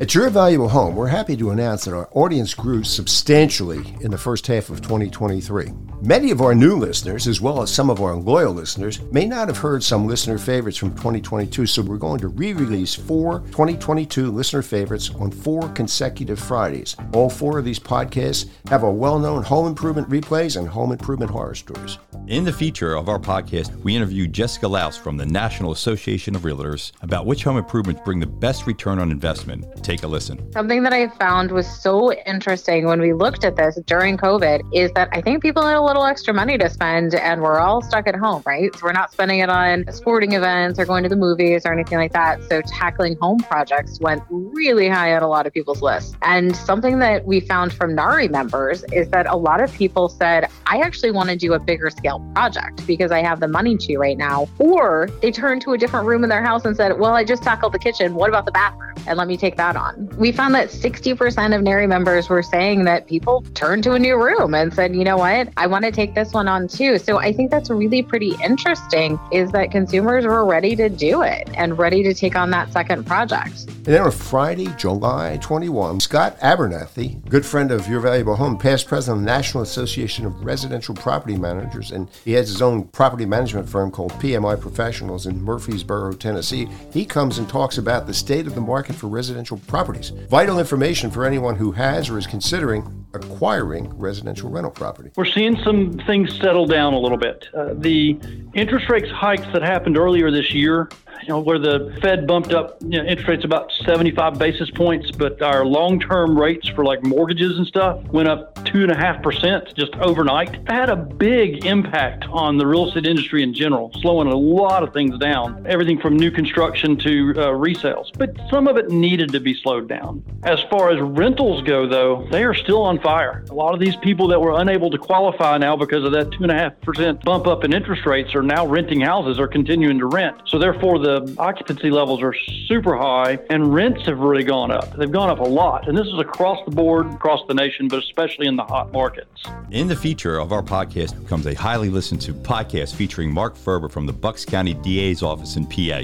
At Your Valuable Home, we're happy to announce that our audience grew substantially in the first half of 2023. Many of our new listeners, as well as some of our loyal listeners, may not have heard some listener favorites from 2022, so we're going to re-release 4 2022 listener favorites on 4 consecutive Fridays. All 4 of these podcasts have our well-known home improvement replays and home improvement horror stories. In the feature of our podcast, we interviewed Jessica Laus from the National Association of Realtors about which home improvements bring the best return on investment. Take a listen. Something that I found was so interesting when we looked at this during COVID is that I think people had a little extra money to spend and we're all stuck at home, right? So we're not spending it on sporting events or going to the movies or anything like that. So tackling home projects went really high on a lot of people's lists. And something that we found from NARI members is that a lot of people said, I actually want to do a bigger scale project because I have the money to right now. Or they turned to a different room in their house and said, well, I just tackled the kitchen. What about the bathroom? And let me take that on. We found that 60% of NARI members were saying that people turned to a new room and said, you know what, I want to take this one on too. So I think that's really pretty interesting is that consumers were ready to do it and ready to take on that second project. And then on Friday, July 21, Scott Abernathy, good friend of Your Valuable Home, past president of the National Association of Residential Property Managers, and he has his own property management firm called PMI Professionals in Murfreesboro, Tennessee. He comes and talks about the state of the market for residential properties. Vital information for anyone who has or is considering acquiring residential rental property. We're seeing some things settle down a little bit. The interest rates hikes that happened earlier this year, where the Fed bumped up interest rates about 75 basis points, but our long-term rates for like mortgages and stuff went up 2.5% just overnight. That had a big impact on the real estate industry in general, slowing a lot of things down, everything from new construction to resales. But some of it needed to be slowed down. As far as rentals go, though, they are still on fire. A lot of these people that were unable to qualify now because of that 2.5% bump up in interest rates are now renting houses or continuing to rent. So therefore, the occupancy levels are super high and rents have really gone up. They've gone up a lot. And this is across the board, across the nation, but especially in the hot markets. In the feature of our podcast comes a highly listened to podcast featuring Mark Ferber from the Bucks County DA's office in PA.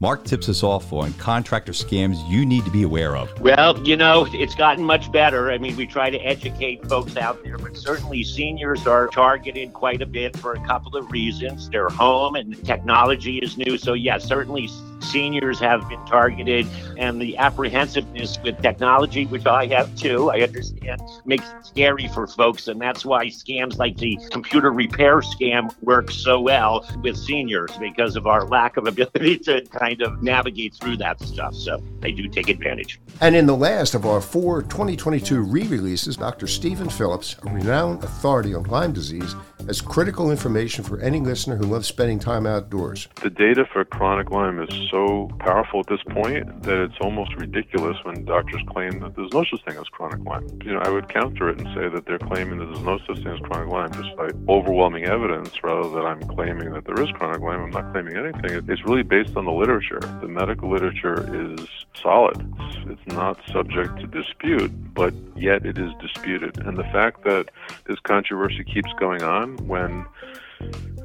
Mark tips us off on contractor scams you need to be aware of. Well, it's gotten much better. I mean, we try to educate folks out there, but certainly seniors are targeted quite a bit for a couple of reasons. They're home and technology is new. So yes, certainly seniors have been targeted, and the apprehensiveness with technology, which I have too, I understand, makes it scary for folks. And that's why scams like the computer repair scam work so well with seniors because of our lack of ability to kind of navigate through that stuff. So they do take advantage. And in the last of our 4 2022 re-releases, Dr. Steven Phillips, a renowned authority on Lyme disease, has critical information for any listener who loves spending time outdoors. The data for chronic Lyme is so powerful at this point that it's almost ridiculous when doctors claim that there's no such thing as chronic Lyme. I would counter it and say that they're claiming that there's no such thing as chronic Lyme just by overwhelming evidence rather than I'm claiming that there is chronic Lyme. I'm not claiming anything. It's really based on the literature. The medical literature is solid. It's not subject to dispute, but yet it is disputed. And the fact that this controversy keeps going on when,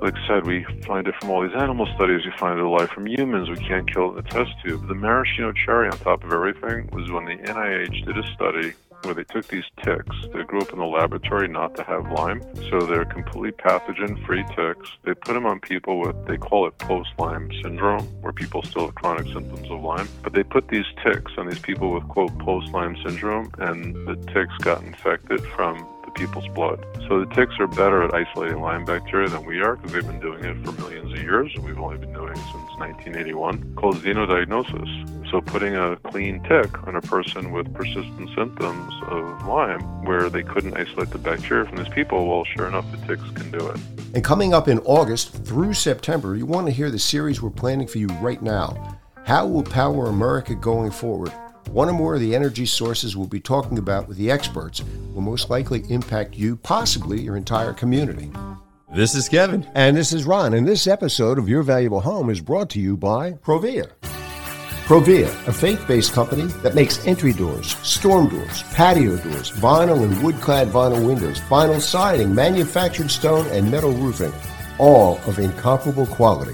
like I said, we find it from all these animal studies, we find it alive from humans, we can't kill it in a test tube. The maraschino cherry on top of everything was when the NIH did a study where they took these ticks that grew up in the laboratory not to have Lyme, so they're completely pathogen-free ticks. They put them on people with, they call it post-Lyme syndrome, where people still have chronic symptoms of Lyme, but they put these ticks on these people with, quote, post-Lyme syndrome, and the ticks got infected from people's blood. So the ticks are better at isolating Lyme bacteria than we are because they've been doing it for millions of years. We've only been doing it since 1981, called xenodiagnosis. So putting a clean tick on a person with persistent symptoms of Lyme where they couldn't isolate the bacteria from these people, well, sure enough, the ticks can do it. And coming up in August through September, you want to hear the series we're planning for you right now. How will power America going forward? One or more of the energy sources we'll be talking about with the experts will most likely impact you, possibly your entire community. This is Kevin. And this is Ron. And this episode of Your Valuable Home is brought to you by Provia. Provia, a faith-based company that makes entry doors, storm doors, patio doors, vinyl and wood-clad vinyl windows, vinyl siding, manufactured stone, and metal roofing, all of incomparable quality.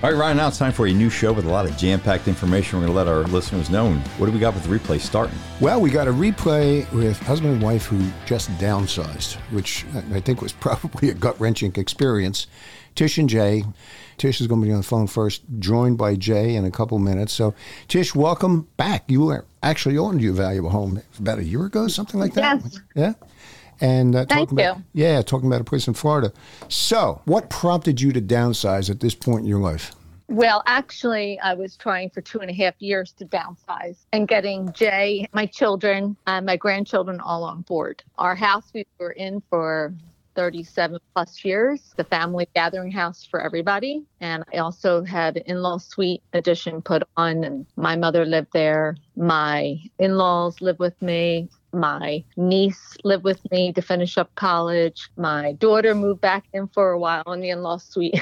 All right, Ryan, now it's time for a new show with a lot of jam-packed information. We're going to let our listeners know. What do we got with the replay starting? Well, we got a replay with husband and wife who just downsized, which I think was probably a gut-wrenching experience. Tish and Jay. Tish is going to be on the phone first, joined by Jay in a couple minutes. So, Tish, welcome back. You were actually on Your Valuable Home about a year ago, something like that? Yes. Yeah. And talking about a place in Florida. So what prompted you to downsize at this point in your life? Well, actually, I was trying for 2.5 years to downsize and getting Jay, my children, and my grandchildren all on board. Our house we were in for 37 plus years, the family gathering house for everybody. And I also had an in-law suite addition put on. And my mother lived there. My in-laws lived with me. My niece lived with me to finish up college. My daughter moved back in for a while in the in-law suite.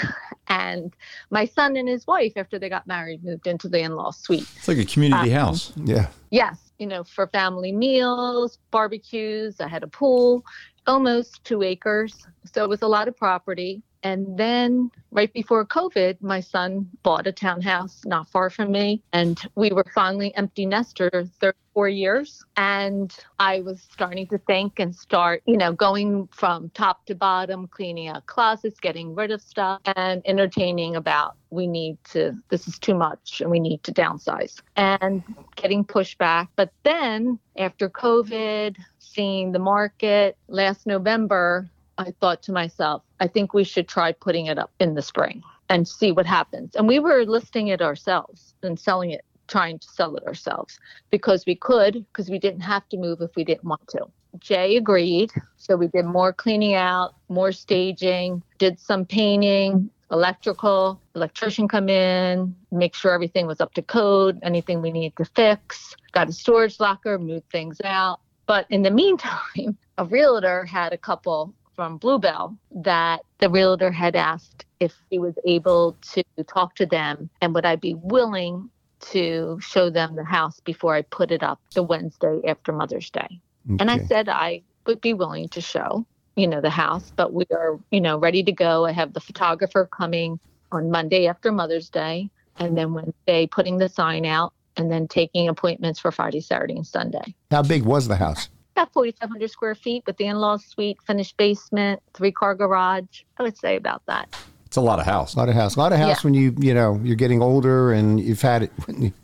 And my son and his wife, after they got married, moved into the in-law suite. It's like a community house. Yeah. Yes. You know, for family meals, barbecues. I had a pool, almost 2 acres. So it was a lot of property. And then right before COVID, my son bought a townhouse not far from me. And we were finally empty nesters 34 years. And I was starting to think and start, you know, going from top to bottom, cleaning out closets, getting rid of stuff and entertaining about this is too much and we need to downsize and getting pushback. But then after COVID, seeing the market last November, I thought to myself, I think we should try putting it up in the spring and see what happens. And we were listing it ourselves and selling it, trying to sell it ourselves because we could, because we didn't have to move if we didn't want to. Jay agreed. So we did more cleaning out, more staging, did some painting, electrical, electrician come in, make sure everything was up to code, anything we needed to fix, got a storage locker, moved things out. But in the meantime, a realtor had a couple from Bluebell that the realtor had asked if he was able to talk to them and would I be willing to show them the house before I put it up the Wednesday after Mother's Day. Okay. And I said I would be willing to show, you know, the house, but we are, you know, ready to go. I have the photographer coming on Monday after Mother's Day and then Wednesday putting the sign out and then taking appointments for Friday, Saturday, and Sunday. How big was the house? About 4,500 square feet with the in-law suite, finished basement, 3-car garage. I would say about that. It's a lot of house. Yeah. When you're getting older and you've had it.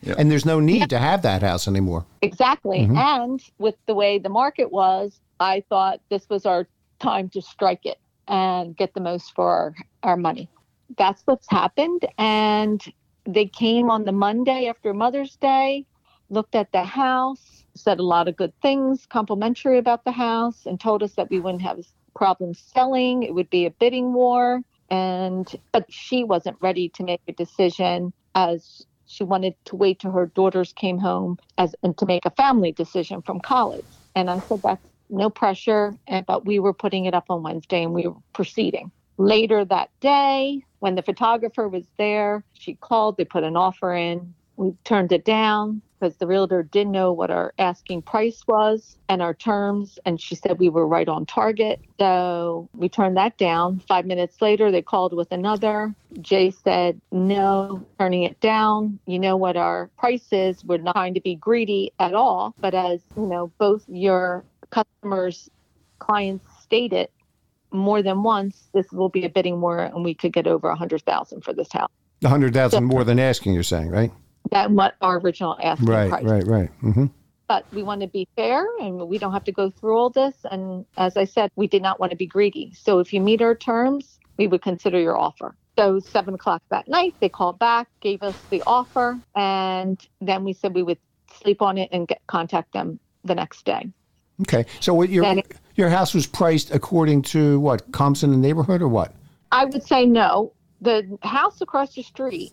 Yeah. And there's no need to have that house anymore. Exactly. Mm-hmm. And with the way the market was, I thought this was our time to strike it and get the most for our money. That's what's happened. And they came on the Monday after Mother's Day, looked at the house, said a lot of good things, complimentary about the house, and told us that we wouldn't have problems selling. It would be a bidding war. But she wasn't ready to make a decision as she wanted to wait till her daughters came home and to make a family decision from college. And I said, that's no pressure. But we were putting it up on Wednesday and we were proceeding. Later that day, when the photographer was there, she called, they put an offer in. We turned it down because the realtor didn't know what our asking price was and our terms. And she said we were right on target. So we turned that down. 5 minutes later, they called with another. Jay said, no, turning it down. You know what our price is. We're not trying to be greedy at all. But as, you know, both your customers, clients stated, more than once, this will be a bidding war and we could get over 100,000 for this house. 100,000 so, more than asking, you're saying, right? That what our original asking price. Right. Mm-hmm. But we want to be fair and we don't have to go through all this. And as I said, we did not want to be greedy. So if you meet our terms, we would consider your offer. So 7 o'clock that night, they called back, gave us the offer. And then we said we would sleep on it and contact them the next day. Okay. So what your house was priced according to what, comps in the neighborhood or what? I would say no. The house across the street,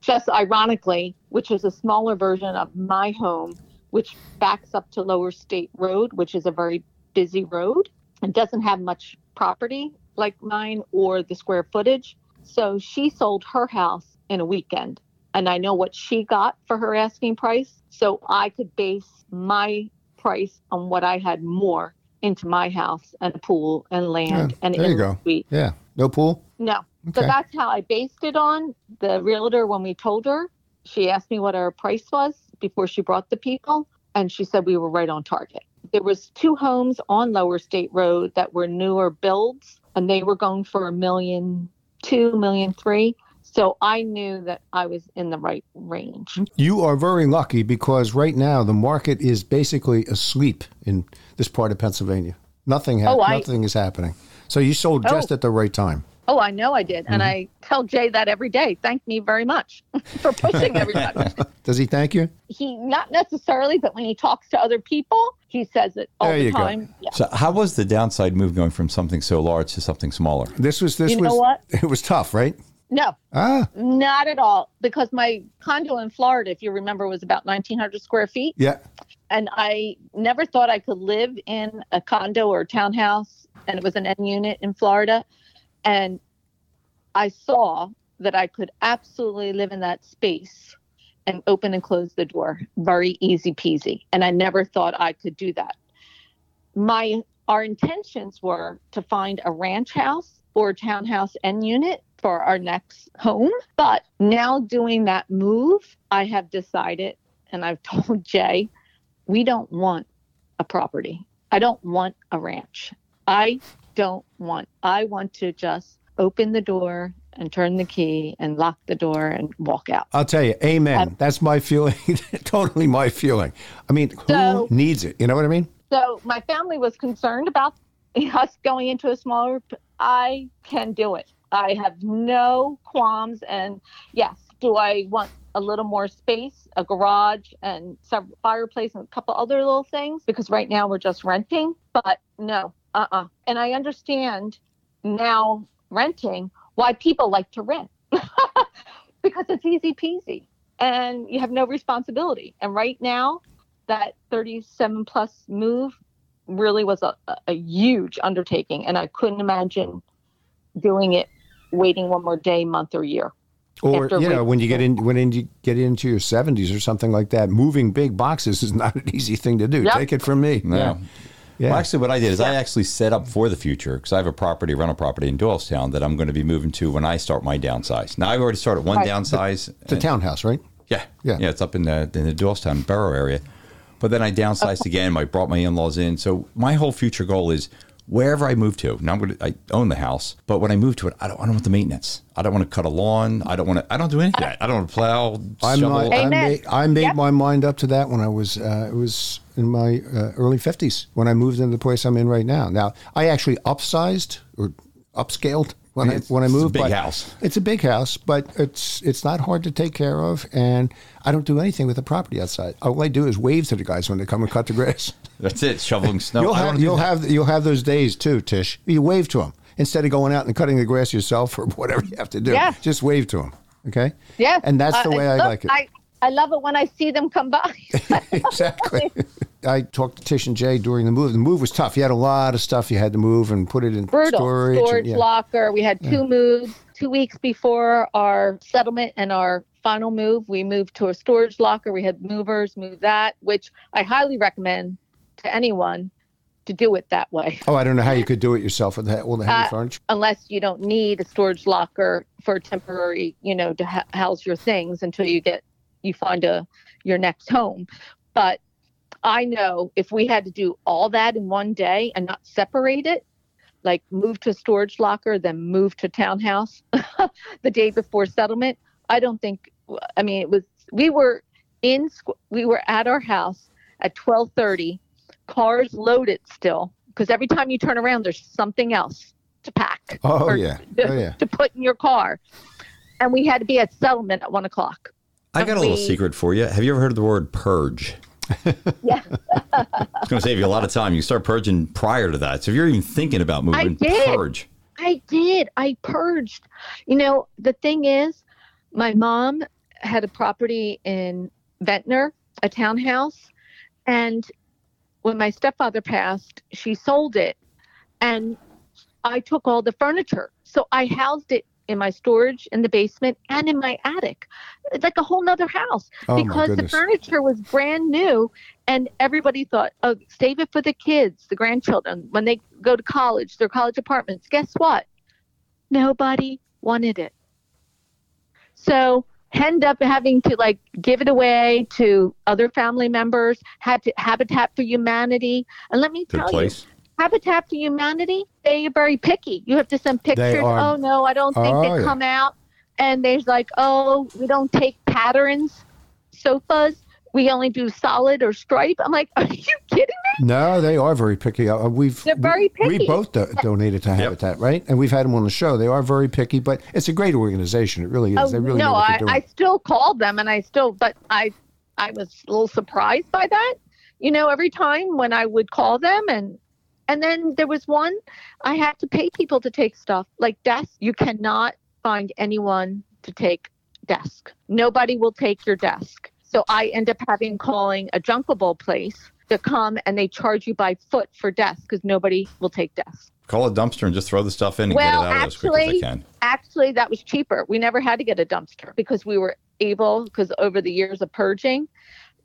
just ironically, which is a smaller version of my home, which backs up to Lower State Road, which is a very busy road and doesn't have much property like mine or the square footage. So she sold her house in a weekend. And I know what she got for her asking price. So I could base my price on what I had more into my house and a pool and land and there you go. Suite. Yeah. No pool? No. Okay. So that's how I based it on. The realtor, when we told her, she asked me what our price was before she brought the people, and she said we were right on target. There was 2 homes on Lower State Road that were newer builds, and they were going for $1.2 million, $1.3 million. So I knew that I was in the right range. You are very lucky because right now the market is basically asleep in this part of Pennsylvania. Nothing is happening. So you sold just at the right time. Oh, I know I did. Mm-hmm. And I tell Jay that every day. Thank me very much for pushing everybody. Does he thank you? He not necessarily, but when he talks to other people, he says it all the time. Yeah. So how was the downside move going from something so large to something smaller? You know what? It was tough, right? No, not at all. Because my condo in Florida, if you remember, was about 1,900 square feet. Yeah. And I never thought I could live in a condo or a townhouse. And it was an end unit in Florida. And I saw that I could absolutely live in that space and open and close the door. Very easy peasy. And I never thought I could do that. Our intentions were to find a ranch house or a townhouse end unit for our next home. But now doing that move, I have decided, and I've told Jay, we don't want a property. I don't want a ranch. I want to just open the door and turn the key and lock the door and walk out. I'll tell you, amen. That's my feeling. Totally my feeling. I mean, who needs it? You know what I mean? So my family was concerned about us going into a smaller, I can do it. I have no qualms. And yes, do I want a little more space, a garage and several fireplace and a couple other little things? Because right now we're just renting, but no. And I understand now renting why people like to rent because it's easy peasy and you have no responsibility. And right now that 37 plus move really was a huge undertaking. And I couldn't imagine doing it, waiting one more day, month or year. Or, you know, when you get into your 70s or something like that, moving big boxes is not an easy thing to do. Yep. Take it from me. No. Yeah. Yeah. Well, actually, what I did is I actually set up for the future because I have a rental property in Doylestown that I'm going to be moving to when I start my downsize. Now, I've already started one downsize. It's a townhouse, right? Yeah. It's up in the Doylestown borough area. But then I downsized again. I brought my in-laws in. So my whole future goal is wherever I move to. Now, I own the house, but when I move to it, I don't want the maintenance. I don't want to cut a lawn. I don't do any of that. I don't want to plow, shovel. I made my mind up to that when I was, it was in my early 50s when I moved into the place I'm in right now. Now, I actually upsized or upscaled when I moved. It's a big house. It's a big house, but it's not hard to take care of, and I don't do anything with the property outside. All I do is wave to the guys when they come and cut the grass. That's it, shoveling snow. You'll have those days too, Tish. You wave to them instead of going out and cutting the grass yourself or whatever you have to do. Yeah. Just wave to them, okay? Yeah. And that's the way I like it. I love it when I see them come by. Exactly. I talked to Tish and Jay during the move. The move was tough. You had a lot of stuff you had to move and put it in storage locker. We had 2 moves. 2 weeks before our settlement and our final move, we moved to a storage locker. We had movers move that, which I highly recommend to anyone to do it that way. Oh, I don't know how you could do it yourself with all the heavy furniture. Unless you don't need a storage locker for temporary, to house your things until you find your next home. But I know if we had to do all that in one day and not separate it, like move to storage locker, then move to townhouse the day before settlement. I don't think, I mean, it was, we were at our house at 12:30, cars loaded still, because every time you turn around, there's something else to pack to put in your car. And we had to be at settlement at 1 o'clock. I got a little secret for you. Have you ever heard of the word purge? Yeah. It's going to save you a lot of time. You can start purging prior to that. So if you're even thinking about moving, purge. I purged. You know, the thing is, my mom had a property in Ventnor, a townhouse. And when my stepfather passed, she sold it. And I took all the furniture. So I housed it in my storage in the basement and in my attic, like a whole nother house, because the furniture was brand new. And everybody thought, oh, save it for the kids, the grandchildren, when they go to college, their college apartments. Guess what? Nobody wanted it. So end up having to like give it away to other family members, had to Habitat for Humanity. And let me tell you, Habitat for Humanity, they are very picky. You have to send pictures. Oh, no, I don't think they come out. And they're like, oh, we don't take patterns, sofas. We only do solid or stripe. I'm like, are you kidding me? No, they are very picky. They're very picky. We both donated to Habitat, right? And we've had them on the show. They are very picky, but it's a great organization. It really is. Oh, they really know what they're doing. I still called them, and I was a little surprised by that. You know, every time when I would call them, and then there was one, I had to pay people to take stuff. Like desks, you cannot find anyone to take desk. Nobody will take your desk. So I end up calling a junkable place to come, and they charge you by foot for desks because nobody will take desks. Call a dumpster and just throw the stuff in and get it out as quick as they can. Actually, that was cheaper. We never had to get a dumpster because we were able, because over the years of purging,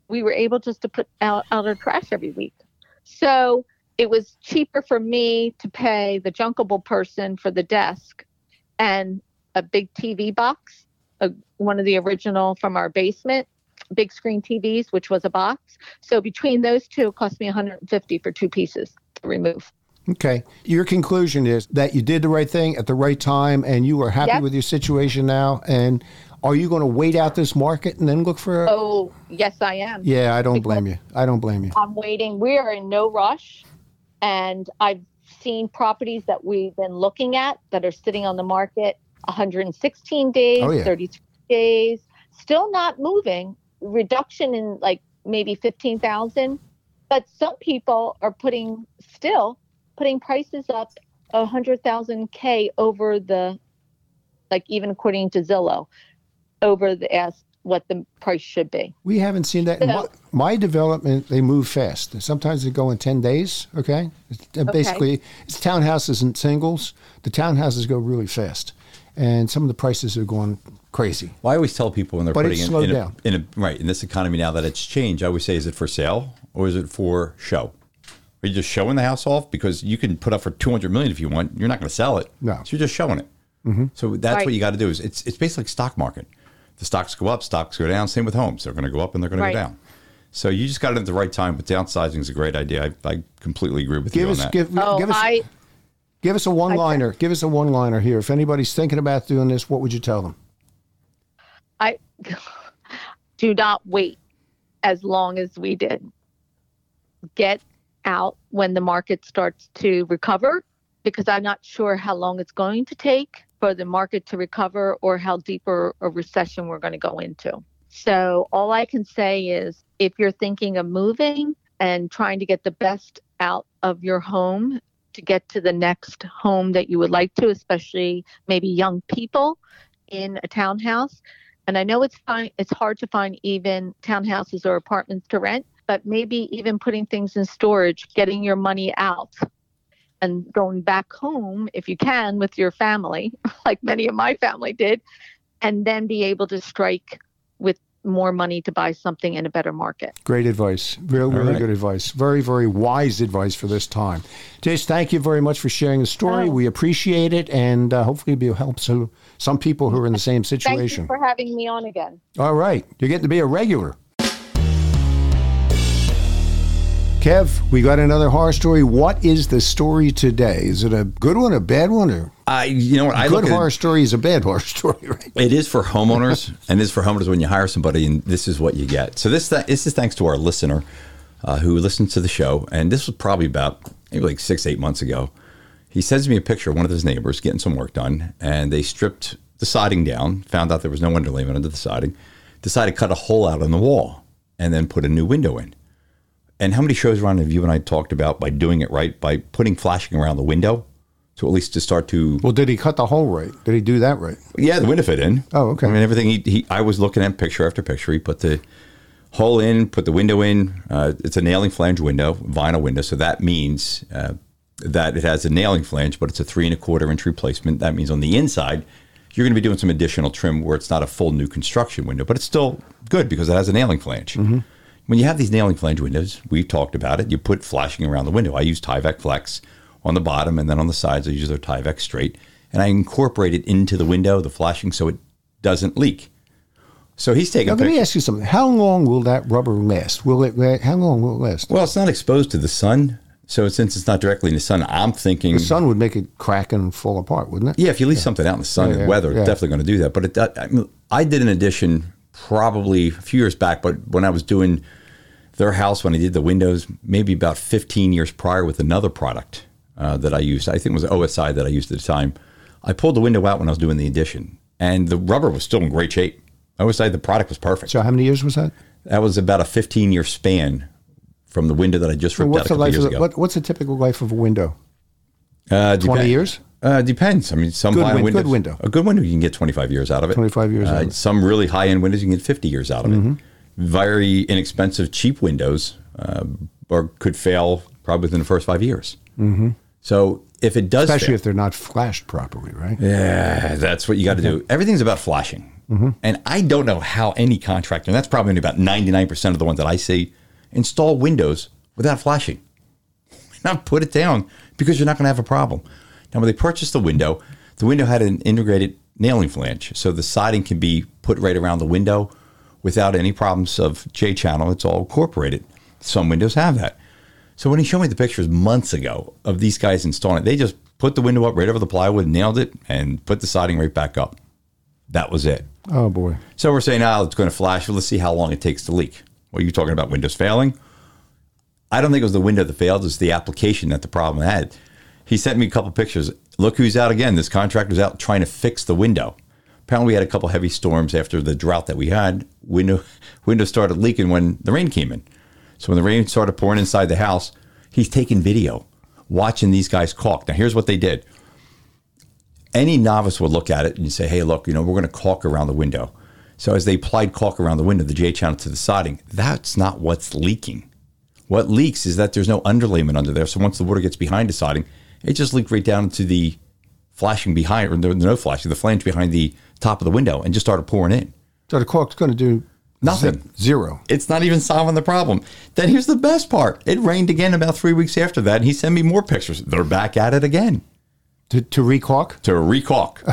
we were able just to put out our trash every week. So it was cheaper for me to pay the junkable person for the desk and a big TV box, one of the original from our basement, big screen TVs, which was a box. So between those two, it cost me $150 for two pieces to remove. Okay. Your conclusion is that you did the right thing at the right time, and you are happy with your situation now. And are you going to wait out this market and then look for a... Oh, yes, I am. Yeah, I don't blame you. I don't blame you. I'm waiting. We are in no rush. And I've seen properties that we've been looking at that are sitting on the market 116 days, 33 days, still not moving. Reduction in like maybe 15,000. But some people are putting prices up 100,000 over the, like even according to Zillow, over the ask what the price should be. We haven't seen that. So, my development, they move fast. Sometimes they go in 10 days, okay? Basically, it's townhouses and singles. The townhouses go really fast. And some of the prices are going crazy. Well, I always tell people when they're in this economy now that it's changed, I always say, is it for sale or is it for show? Are you just showing the house off? Because you can put up for $200 million if you want. You're not going to sell it. No. So you're just showing it. Mm-hmm. So that's what you got to do. Is it's basically like stock market. The stocks go up, stocks go down. Same with homes. They're going to go up and they're going to go down. So you just got it at the right time. But downsizing is a great idea. I completely agree with you on that. Give us a one-liner. Give us a one-liner here. If anybody's thinking about doing this, what would you tell them? I do not wait as long as we did. Get out when the market starts to recover, because I'm not sure how long it's going to take for the market to recover or how deeper a recession we're going to go into. So all I can say is if you're thinking of moving and trying to get the best out of your home to get to the next home that you would like to, especially maybe young people in a townhouse. And I know it's hard to find even townhouses or apartments to rent, but maybe even putting things in storage, getting your money out and going back home, if you can, with your family, like many of my family did, and then be able to strike with more money to buy something in a better market. Great advice. Really good advice. Very, very wise advice for this time. Jace, thank you very much for sharing the story. We appreciate it, and hopefully it'll be a help to some people who are in the same situation. Thank you for having me on again. All right. You're getting to be a regular. Kev, we got another horror story. What is the story today? Is it a good one, a bad one, or you know what? I good look horror at, story is a bad horror story, right? It is for homeowners, and this is for homeowners when you hire somebody, and this is what you get. So this is thanks to our listener who listens to the show, and this was probably about maybe like 6-8 months ago. He sends me a picture of one of his neighbors getting some work done, and they stripped the siding down, found out there was no underlayment under the siding, decided to cut a hole out in the wall, and then put a new window in. And how many shows, Ron, have you and I talked about by doing it right, by putting flashing around the window to at least to start to... Well, did he cut the hole right? Did he do that right? Yeah, the window fit in. Oh, okay. I mean, everything I was looking at picture after picture. He put the hole in, put the window in. It's a nailing flange window, vinyl window. So that means that it has a nailing flange, but it's a 3 1/4 inch replacement. That means on the inside, you're going to be doing some additional trim where it's not a full new construction window, but it's still good because it has a nailing flange. Mm-hmm. When you have these nailing flange windows, we've talked about it, you put flashing around the window. I use Tyvek Flex on the bottom, and then on the sides, I use their Tyvek Straight, and I incorporate it into the window, the flashing, so it doesn't leak. So he's taking... Now, let me ask you something. How long will that rubber last? How long will it last? Well, it's not exposed to the sun, so since it's not directly in the sun, I'm thinking... The sun would make it crack and fall apart, wouldn't it? Yeah, if you leave something out in the sun and weather, it's definitely going to do that. But I did an addition probably a few years back, but when I was doing their house, when I did the windows, maybe about 15 years prior with another product that I used. I think it was OSI that I used at the time. I pulled the window out when I was doing the addition, and the rubber was still in great shape. OSI, the product was perfect. So how many years was that? That was about a 15-year span from the window that I just ripped out a couple years ago. What's the typical life of a window? 20 years? Depends. I mean, some a good window you can get 25 years out of it. Some really high-end windows you can get 50 years out of it. Very inexpensive, cheap windows or could fail probably within the first 5 years. Mm-hmm. So if it does especially fail, if they're not flashed properly, right? Yeah, that's what you got to do. Everything's about flashing. Mm-hmm. And I don't know how any contractor, and that's probably only about 99% of the ones that I see, install windows without flashing. Not put it down because you're not going to have a problem. Now, when they purchased the window had an integrated nailing flange, so the siding can be put right around the window without any problems of J-channel. It's all incorporated. Some windows have that. So when he showed me the pictures months ago of these guys installing it, they just put the window up right over the plywood, nailed it, and put the siding right back up. That was it. Oh, boy. So we're saying, oh, it's going to flash. Well, let's see how long it takes to leak. Well, you're talking about windows failing? I don't think it was the window that failed. It was the application that the problem had. He sent me a couple pictures. Look who's out again. This contractor's out trying to fix the window. Apparently, we had a couple heavy storms after the drought that we had. Window started leaking when the rain came in. So when the rain started pouring inside the house, he's taking video, watching these guys caulk. Now, here's what they did. Any novice would look at it and say, hey, look, you know, we're going to caulk around the window. So as they applied caulk around the window, the J-channel to the siding, that's not what's leaking. What leaks is that there's no underlayment under there. So once the water gets behind the siding, it just leaked right down to the flashing behind, or no flashing, the flange behind the top of the window, and just started pouring in. So the caulk's going to do nothing. Zero. It's not even solving the problem. Then here's the best part. It rained again about 3 weeks after that, and he sent me more pictures. They're back at it again. To re-caulk? To re-caulk.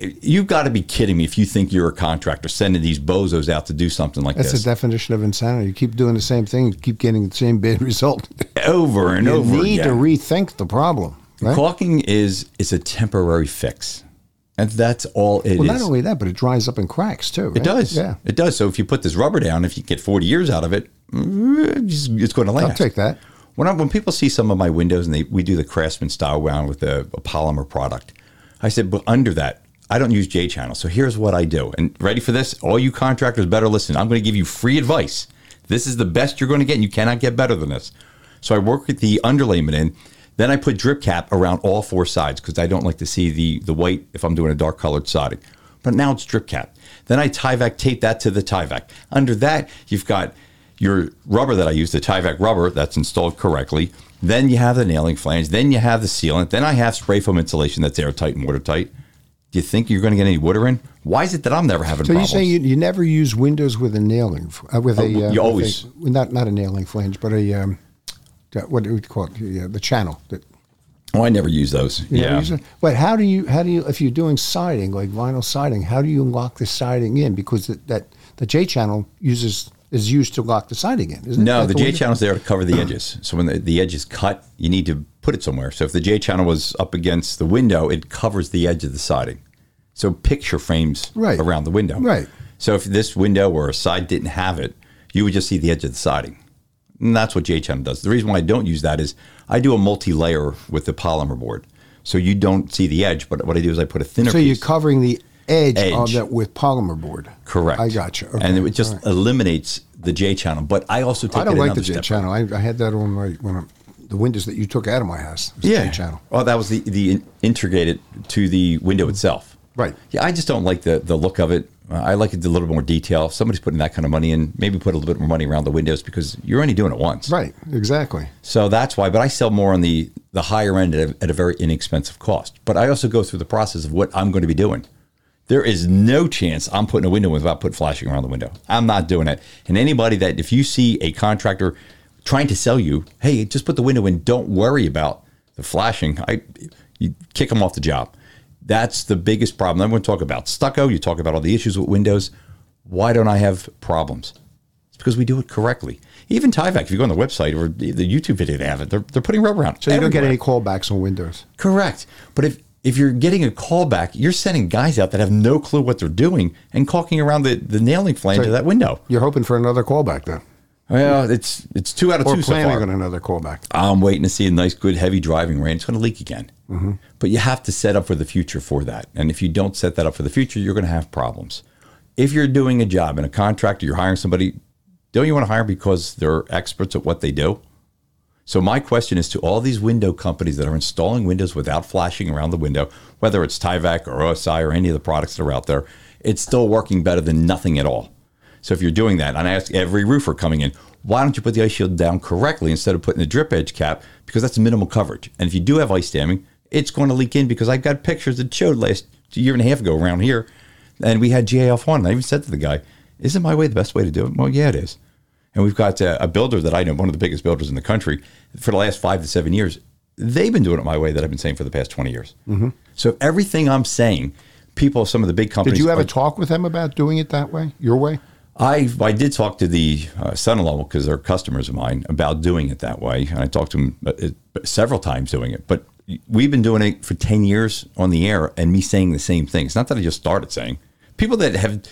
You've got to be kidding me if you think you're a contractor sending these bozos out to do something like this. That's the definition of insanity. You keep doing the same thing, you keep getting the same bad result. Over and over again. You need to rethink the problem. Right? Caulking is a temporary fix. And that's all it is. Well, not only that, but it dries up and cracks, too. Right? It does. Yeah. It does. So if you put this rubber down, if you get 40 years out of it, it's going to last. I'll take that. When people see some of my windows, and we do the Craftsman style wound with a polymer product, I said, but under that, I don't use J-channel. So here's what I do. And ready for this? All you contractors better listen. I'm going to give you free advice. This is the best you're going to get, and you cannot get better than this. So I work with the underlayment in. Then I put drip cap around all four sides because I don't like to see the white if I'm doing a dark colored siding. But now it's drip cap. Then I Tyvek tape that to the Tyvek. Under that, you've got your rubber that I use, the Tyvek rubber that's installed correctly. Then you have the nailing flange. Then you have the sealant. Then I have spray foam insulation that's airtight and watertight. Do you think you're going to get any water in? Why is it that I'm never having problems? So you're saying you never use windows with a nailing, you always not a nailing flange, but a what do we call it? The channel. Oh, I never use those. Yeah. But how do you if you're doing siding like vinyl siding, how do you lock the siding in? Because the J channel uses is used to lock the siding in, isn't it? No, the J channel is there to cover the edges. So when the edge is cut, you need to put it somewhere. So if the J channel was up against the window, it covers the edge of the siding. So picture frames around the window. Right. So if this window or a side didn't have it, you would just see the edge of the siding. And that's what J channel does. The reason why I don't use that is I do a multi-layer with the polymer board. So you don't see the edge, but what I do is I put a thinner piece. So you're covering the edge of that with polymer board. Correct. I got you. Okay. And it just eliminates the J channel. But I also take it another step. I don't like the J channel. I had that on the windows that you took out of my house. J channel. Oh, that was the integrated to the window itself. Right. Yeah, I just don't like the look of it. I like it a little more detail. If somebody's putting that kind of money in, maybe put a little bit more money around the windows because you're only doing it once. Right, exactly. So that's why, but I sell more on the higher end at a very inexpensive cost. But I also go through the process of what I'm going to be doing. There is no chance I'm putting a window without putting flashing around the window. I'm not doing it. And anybody that, if you see a contractor trying to sell you, hey, just put the window in, don't worry about the flashing, you kick them off the job. That's the biggest problem. I'm going to talk about stucco. You talk about all the issues with windows. Why don't I have problems? It's because we do it correctly. Even Tyvek, if you go on the website or the YouTube video, they have it. They're putting rubber on it. So you don't get any callbacks on windows. Correct. But if you're getting a callback, you're sending guys out that have no clue what they're doing and caulking around the nailing flange of that window. You're hoping for another callback then. Well, it's 2 out of 2 so far. Or planning on another callback. I'm waiting to see a nice, good, heavy driving rain. It's going to leak again. Mm-hmm. But you have to set up for the future for that. And if you don't set that up for the future, you're going to have problems. If you're doing a job and a contractor, you're hiring somebody, don't you want to hire because they're experts at what they do? So my question is to all these window companies that are installing windows without flashing around the window, whether it's Tyvek or OSI or any of the products that are out there, it's still working better than nothing at all. So if you're doing that, and I ask every roofer coming in, why don't you put the ice shield down correctly instead of putting the drip edge cap? Because that's minimal coverage. And if you do have ice damming, it's going to leak in because I've got pictures that showed last year and a half ago around here. And we had GAF1. And I even said to the guy, isn't my way the best way to do it? Well, yeah, it is. And we've got a builder that I know, one of the biggest builders in the country, for the last 5 to 7 years. They've been doing it my way that I've been saying for the past 20 years. Mm-hmm. So everything I'm saying, people, some of the big companies. Did you have a talk with them about doing it that way, your way? I did talk to the son-in-law because they're customers of mine about doing it that way. And I talked to him several times doing it. But we've been doing it for 10 years on the air and me saying the same thing. It's not that I just started saying. People that have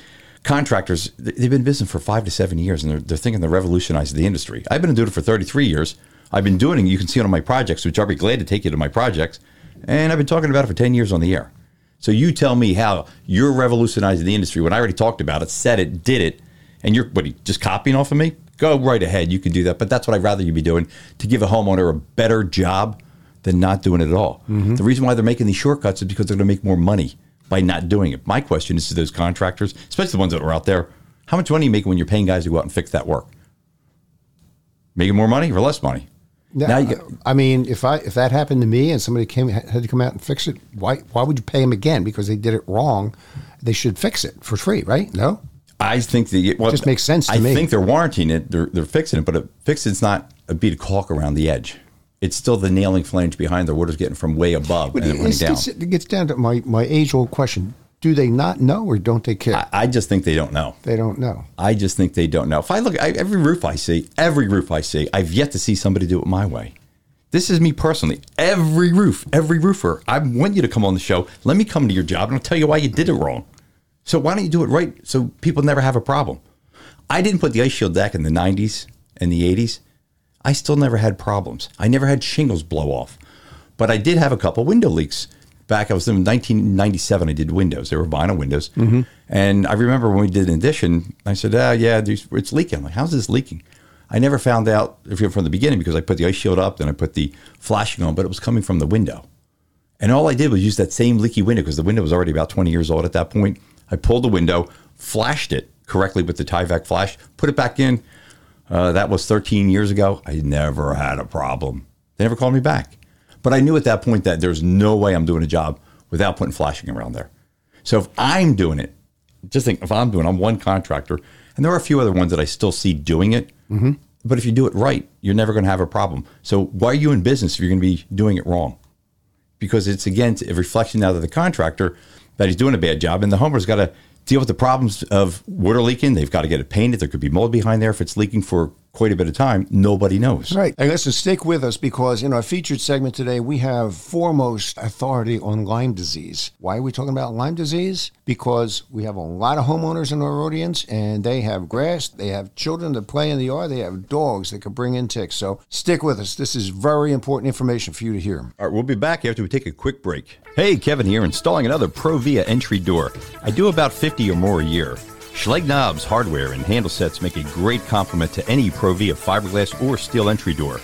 contractors, they've been in business for 5 to 7 years and they're thinking they're revolutionizing the industry. I've been doing it for 33 years. I've been doing it. You can see it on my projects, which I'll be glad to take you to my projects. And I've been talking about it for 10 years on the air. So you tell me how you're revolutionizing the industry when I already talked about it, said it, did it. And you're just copying off of me? Go right ahead. You can do that. But that's what I'd rather you be doing, to give a homeowner a better job than not doing it at all. Mm-hmm. The reason why they're making these shortcuts is because they're going to make more money by not doing it. My question is to those contractors, especially the ones that are out there, how much money are you making when you're paying guys to go out and fix that work? Making more money or less money? Now, if that happened to me and somebody had to come out and fix it, why would you pay them again? Because they did it wrong. They should fix it for free, right? No? I think it just makes sense to me. I think they're warranting it. They're fixing it, but it's not a bead of caulk around the edge. It's still the nailing flange behind. The water's getting from way above and it went down. It gets down to my age-old question. Do they not know or don't they care? I just think they don't know. They don't know. I just think they don't know. If I look at every roof I see, I've yet to see somebody do it my way. This is me personally. Every roof, every roofer, I want you to come on the show. Let me come to your job and I'll tell you why you did it wrong. So why don't you do it right so people never have a problem? I didn't put the ice shield back in the 90s and the 80s. I still never had problems. I never had shingles blow off. But I did have a couple window leaks. Back, I was in 1997, I did windows. They were vinyl windows. Mm-hmm. And I remember when we did an addition, I said, it's leaking. I'm like, how's this leaking? I never found out from the beginning because I put the ice shield up, then I put the flashing on, but it was coming from the window. And all I did was use that same leaky window because the window was already about 20 years old at that point. I pulled the window, flashed it correctly with the Tyvek flash, put it back in. That was 13 years ago. I never had a problem. They never called me back. But I knew at that point that there's no way I'm doing a job without putting flashing around there. So if I'm doing it, just think, I'm one contractor, and there are a few other ones that I still see doing it. Mm-hmm. But if you do it right, you're never going to have a problem. So why are you in business if you're going to be doing it wrong? Because it's, again, a reflection now to the contractor that he's doing a bad job, and the homeowner's got to deal with the problems of water leaking. They've got to get it painted. There could be mold behind there if it's leaking for quite a bit of time. Nobody knows. Right. And listen, stick with us, because in our featured segment today, we have foremost authority on Lyme disease. Why are we talking about Lyme disease? Because we have a lot of homeowners in our audience, and they have grass, they have children that play in the yard, they have dogs that could bring in ticks. So stick with us. This is very important information for you to hear. All right, we'll be back after we take a quick break. Hey, Kevin here, installing another Provia entry door. I do about 50 or more a year. Schlage knobs, hardware, and handle sets make a great complement to any Provia fiberglass or steel entry door.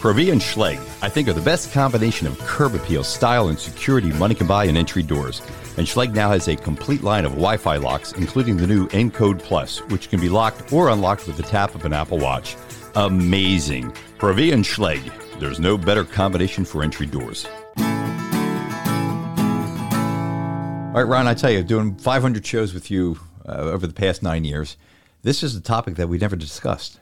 Provia and Schlage, I think, are the best combination of curb appeal, style, and security money can buy in entry doors. And Schlage now has a complete line of Wi-Fi locks, including the new Encode Plus, which can be locked or unlocked with the tap of an Apple Watch. Amazing. Provia and Schlage. There's no better combination for entry doors. All right, Ron, I tell you, doing 500 shows with you over the past 9 years, this is a topic that we never discussed.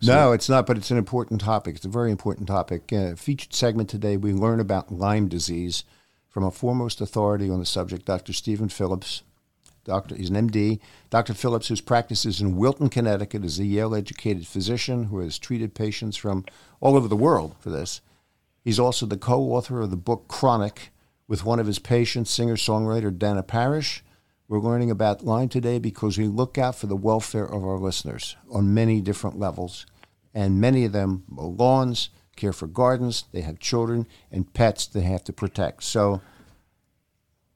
So, no, it's not, but it's an important topic. It's a very important topic. Featured segment today, we learn about Lyme disease from a foremost authority on the subject, Dr. Steven Phillips. He's an MD. Dr. Phillips, whose practice is in Wilton, Connecticut, is a Yale-educated physician who has treated patients from all over the world for this. He's also the co-author of the book Chronic with one of his patients, singer-songwriter Dana Parrish. We're learning about Lyme today because we look out for the welfare of our listeners on many different levels. And many of them mow lawns, care for gardens, they have children and pets they have to protect. So,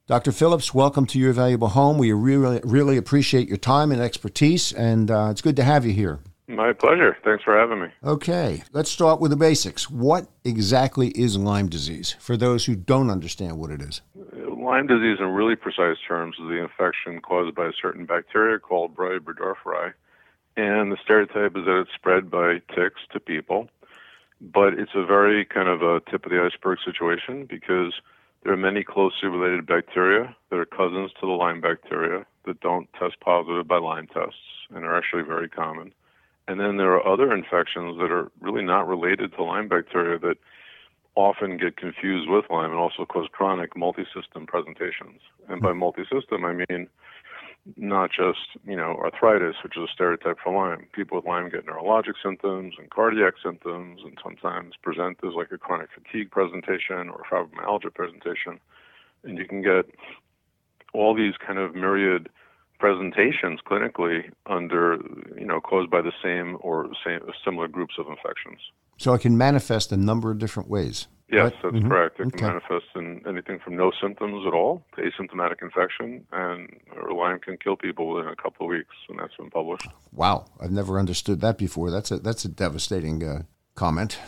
Dr. Phillips, welcome to your valuable home. We really, really appreciate your time and expertise, and it's good to have you here. My pleasure. Thanks for having me. Okay. Let's start with the basics. What exactly is Lyme disease for those who don't understand what it is? Lyme disease, in really precise terms, is the infection caused by a certain bacteria called Brodoriferae. And the stereotype is that it's spread by ticks to people. But it's a very kind of a tip of the iceberg situation, because there are many closely related bacteria that are cousins to the Lyme bacteria that don't test positive by Lyme tests and are actually very common. And then there are other infections that are really not related to Lyme bacteria that often get confused with Lyme and also cause chronic multisystem presentations. And by multisystem, I mean not just, arthritis, which is a stereotype for Lyme. People with Lyme get neurologic symptoms and cardiac symptoms and sometimes present as like a chronic fatigue presentation or fibromyalgia presentation. And you can get all these kind of myriad presentations clinically under, caused by the same or similar groups of infections. So it can manifest a number of different ways. Yes, right? That's correct. It can manifest in anything from no symptoms at all to asymptomatic infection, and Lyme can kill people within a couple of weeks, and that's been published. Wow, I've never understood that before. That's a devastating comment.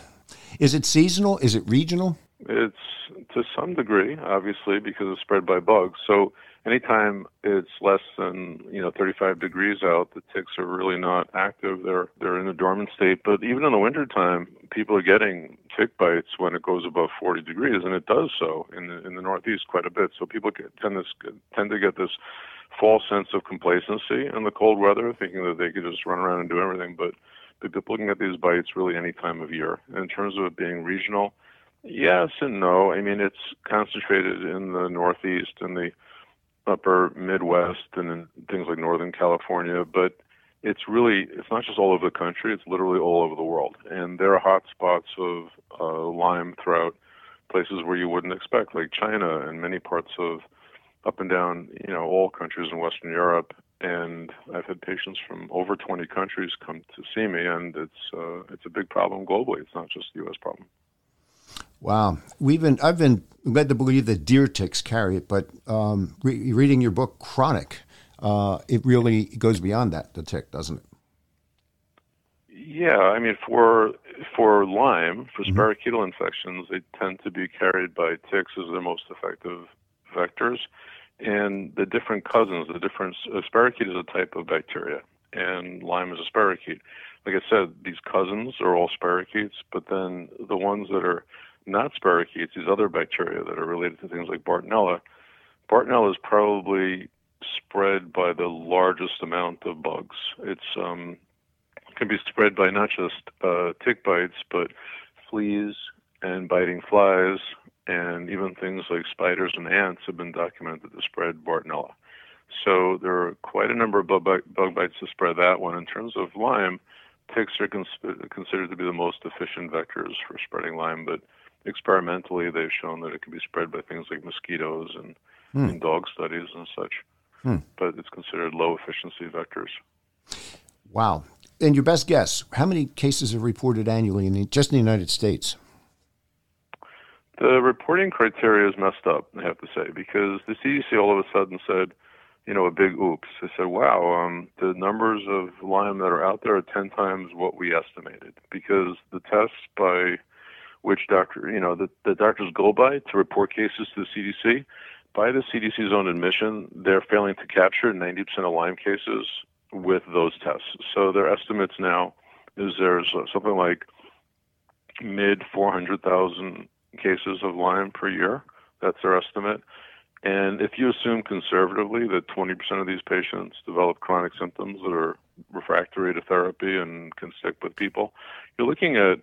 Is it seasonal? Is it regional? It's to some degree, obviously, because it's spread by bugs. So anytime it's less than 35 degrees out, the ticks are really not active. They're in a dormant state. But even in the wintertime, people are getting tick bites when it goes above 40 degrees, and it does so in the Northeast quite a bit. So people tend to get this false sense of complacency in the cold weather, thinking that they could just run around and do everything. But people can get these bites really any time of year. And in terms of it being regional, yes and no. I mean, it's concentrated in the Northeast and the upper Midwest and in things like Northern California, but it's not just all over the country, it's literally all over the world. And there are hot spots of Lyme throughout places where you wouldn't expect, like China and many parts of up and down, all countries in Western Europe. And I've had patients from over 20 countries come to see me, and it's a big problem globally. It's not just a U.S. problem. Wow. I've been led to believe that deer ticks carry it, but reading your book, Chronic, it really goes beyond that, the tick, doesn't it? Yeah. I mean, for Lyme, for spirochetal infections, they tend to be carried by ticks as their most effective vectors. And the different cousins, spirochete is a type of bacteria, and Lyme is a spirochete. Like I said, these cousins are all spirochetes, but then the ones that are not spirochetes, these other bacteria that are related to things like Bartonella. Bartonella is probably spread by the largest amount of bugs. It's can be spread by not just tick bites, but fleas and biting flies, and even things like spiders and ants have been documented to spread Bartonella. So there are quite a number of bug bites to spread that one. In terms of Lyme, ticks are considered to be the most efficient vectors for spreading Lyme, but experimentally they've shown that it can be spread by things like mosquitoes and in dog studies and such. But it's considered low-efficiency vectors. Wow. And your best guess, how many cases are reported annually just in the United States? The reporting criteria is messed up, I have to say, because the CDC all of a sudden said, a big oops. They said, wow, the numbers of Lyme that are out there are 10 times what we estimated, because the tests by which the doctors go by to report cases to the CDC, by the CDC's own admission, they're failing to capture 90% of Lyme cases with those tests. So their estimates now is there's something like mid-400,000 cases of Lyme per year. That's their estimate. And if you assume conservatively that 20% of these patients develop chronic symptoms that are refractory to therapy and can stick with people, you're looking at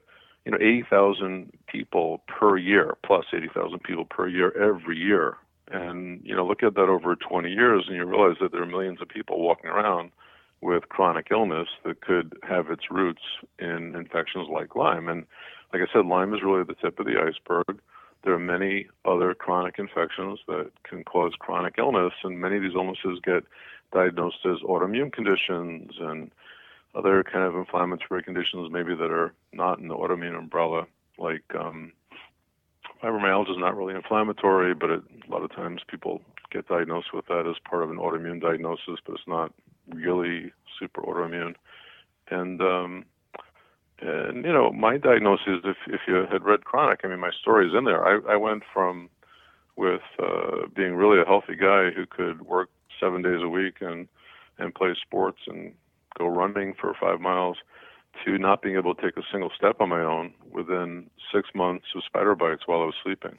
80,000 people per year, plus 80,000 people per year every year. And, look at that over 20 years, and you realize that there are millions of people walking around with chronic illness that could have its roots in infections like Lyme. And like I said, Lyme is really the tip of the iceberg. There are many other chronic infections that can cause chronic illness, and many of these illnesses get diagnosed as autoimmune conditions and other kind of inflammatory conditions maybe that are not in the autoimmune umbrella, like fibromyalgia is not really inflammatory, but a lot of times people get diagnosed with that as part of an autoimmune diagnosis, but it's not really super autoimmune. And my diagnosis, if you had read Chronic, my story is in there. I went from being really a healthy guy who could work 7 days a week and play sports and go running for 5 miles to not being able to take a single step on my own within 6 months of spider bites while I was sleeping.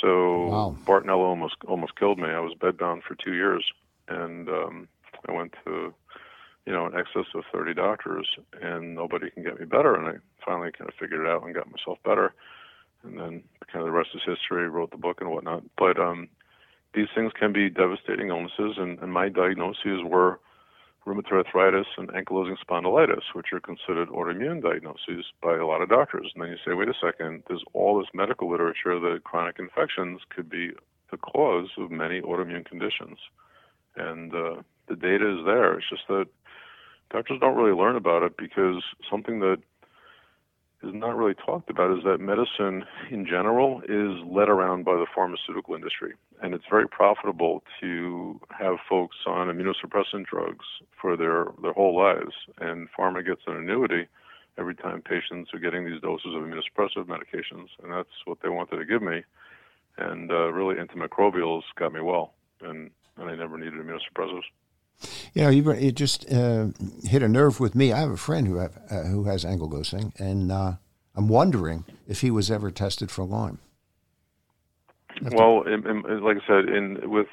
So wow. Bartonella almost killed me. I was bedbound for 2 years, and I went to in excess of 30 doctors, and nobody can get me better. And I finally kind of figured it out and got myself better. And then kind of the rest is history, wrote the book and whatnot. But these things can be devastating illnesses. And my diagnoses were rheumatoid arthritis and ankylosing spondylitis, which are considered autoimmune diagnoses by a lot of doctors. And then you say, wait a second, there's all this medical literature that chronic infections could be the cause of many autoimmune conditions. And the data is there. It's just that doctors don't really learn about it, because something that is not really talked about is that medicine in general is led around by the pharmaceutical industry. And it's very profitable to have folks on immunosuppressant drugs for their whole lives. And pharma gets an annuity every time patients are getting these doses of immunosuppressive medications. And that's what they wanted to give me. And really antimicrobials got me well. And I never needed immunosuppressives. It just hit a nerve with me. I have a friend who has ankylosing, and I'm wondering if he was ever tested for Lyme. Well, like I said, with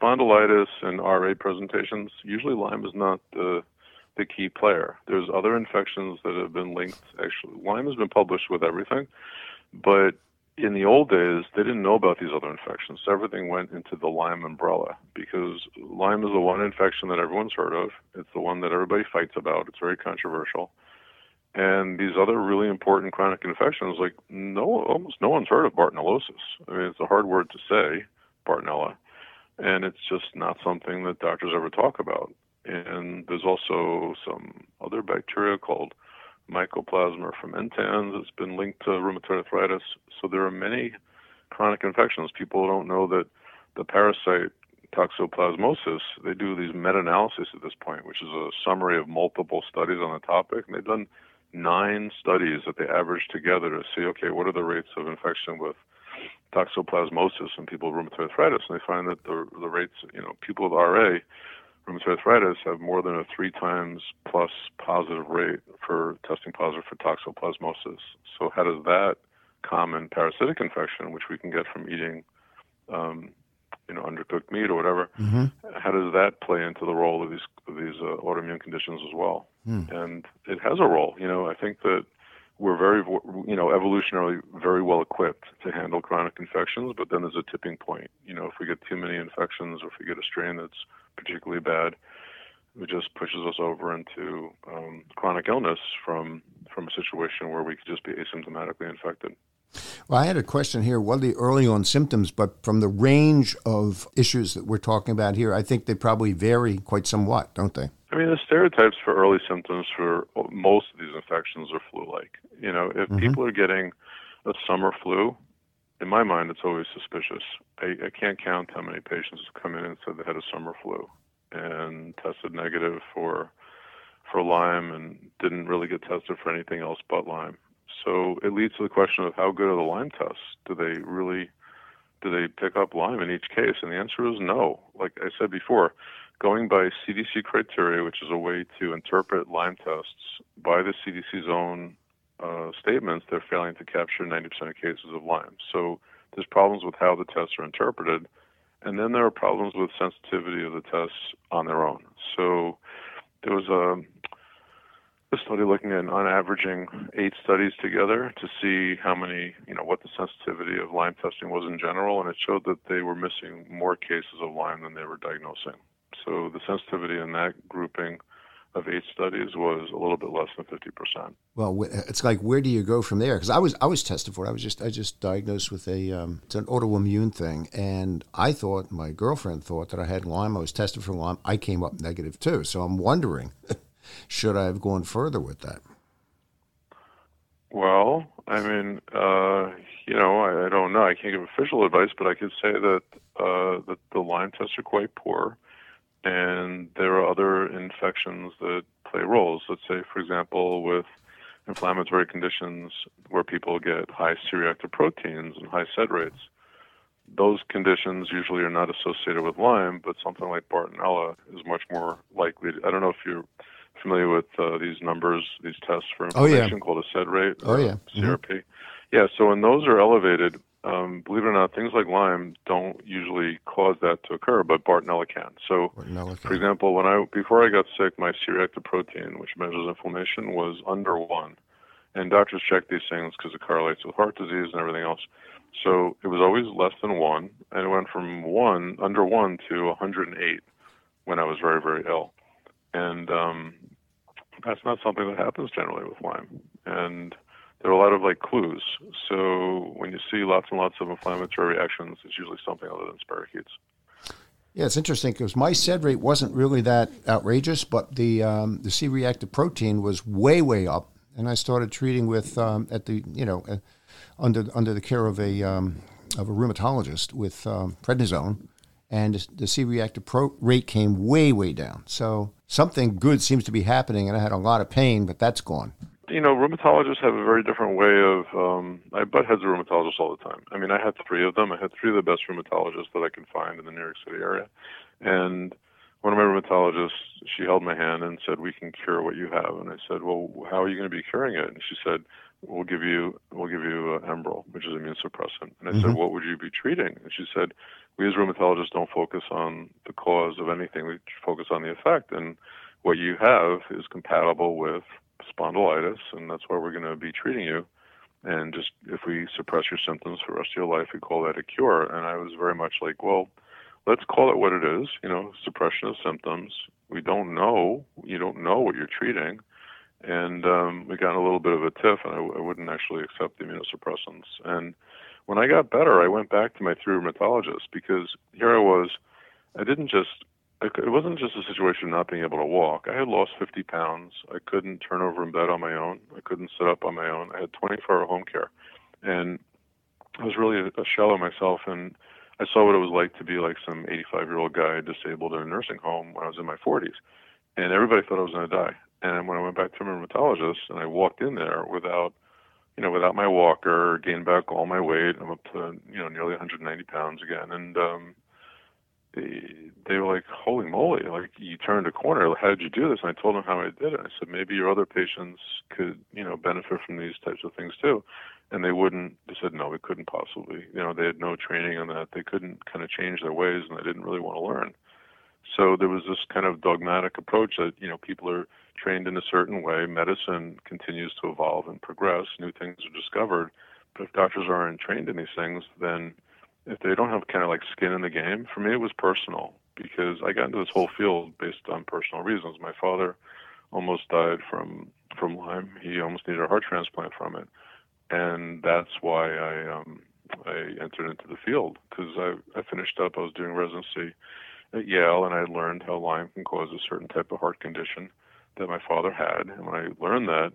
spondylitis and RA presentations, usually Lyme is not the key player. There's other infections that have been linked. Actually, Lyme has been published with everything, but in the old days, they didn't know about these other infections. So everything went into the Lyme umbrella, because Lyme is the one infection that everyone's heard of. It's the one that everybody fights about. It's very controversial. And these other really important chronic infections, like almost no one's heard of Bartonellosis. It's a hard word to say, Bartonella. And it's just not something that doctors ever talk about. And there's also some other bacteria called Mycoplasma fermentans that's been linked to rheumatoid arthritis. So there are many chronic infections. People don't know that the parasite toxoplasmosis, they do these meta-analysis at this point, which is a summary of multiple studies on the topic. And they've done 9 studies that they averaged together to see, okay, what are the rates of infection with toxoplasmosis in people with rheumatoid arthritis? And they find that the rates, people with RA, rheumatoid arthritis, have more than a 3 times plus positive rate for testing positive for toxoplasmosis. So how does that common parasitic infection, which we can get from eating, undercooked meat or whatever, how does that play into the role of these autoimmune conditions as well? And it has a role. I think that we're very, you know, evolutionarily very well equipped to handle chronic infections, but then there's a tipping point. You know, if we get too many infections or if we get a strain that's particularly bad, it just pushes us over into chronic illness from a situation where we could just be asymptomatically infected. Well, I had a question here. What are the early on symptoms? But from the range of issues that we're talking about here, I think they probably vary quite somewhat, don't they? I mean, the stereotypes for early symptoms for most of these infections are flu-like. You know, if people are getting a summer flu, in my mind, it's always suspicious. I can't count how many patients have come in and said they had a summer flu and tested negative for Lyme and didn't really get tested for anything else but Lyme. So it leads to the question of how good are the Lyme tests? Do they pick up Lyme in each case? And the answer is no. Like I said before, going by CDC criteria, which is a way to interpret Lyme tests, by the CDC's own statements, they're failing to capture 90% of cases of Lyme. So there's problems with how the tests are interpreted. And then there are problems with sensitivity of the tests on their own. So there was a study looking at, on averaging, 8 studies together to see how many, you know, what the sensitivity of Lyme testing was in general, and it showed that they were missing more cases of Lyme than they were diagnosing. So the sensitivity in that grouping of 8 studies was a little bit less than 50%. Well, it's like, where do you go from there? Because I was tested for it. I just diagnosed with it's an autoimmune thing, and I thought, my girlfriend thought that I had Lyme. I was tested for Lyme. I came up negative too. So I'm wondering, should I have gone further with that? Well, I mean, you know, I don't know. I can't give official advice, but I could say that that the Lyme tests are quite poor, and there are other infections that play roles. Let's say, for example, with inflammatory conditions where people get high C-reactive proteins and high sed rates. Those conditions usually are not associated with Lyme, but something like Bartonella is much more likely. I don't know if you're familiar with these numbers, these tests for inflammation called a sed rate, CRP. Yeah, so when those are elevated, believe it or not, things like Lyme don't usually cause that to occur, but Bartonella can. So, for example, before I got sick, my C-reactive protein, which measures inflammation, was under 1. And doctors check these things because it correlates with heart disease and everything else. So it was always less than 1, and it went from under 1 to 108 when I was very, very ill. And that's not something that happens generally with Lyme. And there are a lot of like clues. So when you see lots and lots of inflammatory reactions, it's usually something other than spirochetes. Yeah, it's interesting because my sed rate wasn't really that outrageous, but the C-reactive protein was way, way up. And I started treating with under the care of a rheumatologist with prednisone, and the C-reactive rate came way, way down. So something good seems to be happening, and I had a lot of pain, but that's gone. You know, rheumatologists have a very different way of. I butt heads with rheumatologists all the time. I mean, I had 3 of them. I had 3 of the best rheumatologists that I could find in the New York City area, and one of my rheumatologists, she held my hand and said, "We can cure what you have." And I said, "Well, how are you going to be curing it?" And she said, "We'll give you Enbrel, which is immune suppressant." And I said, "What would you be treating?" And she said, "We as rheumatologists don't focus on the cause of anything. We focus on the effect. And what you have is compatible with spondylitis, and that's why we're going to be treating you. And just if we suppress your symptoms for the rest of your life, we call that a cure." And I was very much like, well, let's call it what it is, you know, suppression of symptoms. We don't know. You don't know what you're treating. And we got in a little bit of a tiff, and I wouldn't actually accept the immunosuppressants. And when I got better, I went back to my 3 rheumatologists because here I was. It wasn't just a situation of not being able to walk. I had lost 50 pounds. I couldn't turn over in bed on my own. I couldn't sit up on my own. I had 24-hour home care. And I was really a shell of myself, and I saw what it was like to be like some 85-year-old guy disabled in a nursing home when I was in my 40s. And everybody thought I was going to die. And when I went back to my rheumatologist and I walked in there without my walker, gained back all my weight, I'm up to, nearly 190 pounds again. And they were like, holy moly, like you turned a corner. How did you do this? And I told them how I did it. I said, maybe your other patients could, benefit from these types of things too. And they said, no, we couldn't possibly. They had no training on that. They couldn't kind of change their ways, and they didn't really want to learn. So there was this kind of dogmatic approach that, people are trained in a certain way. Medicine continues to evolve and progress. New things are discovered. But if doctors aren't trained in these things, then if they don't have kind of like skin in the game, for me it was personal, because I got into this whole field based on personal reasons. My father almost died from Lyme. He almost needed a heart transplant from it. And that's why I entered into the field, because I finished up. I was doing residency at Yale, and I learned how Lyme can cause a certain type of heart condition that my father had. And when I learned that,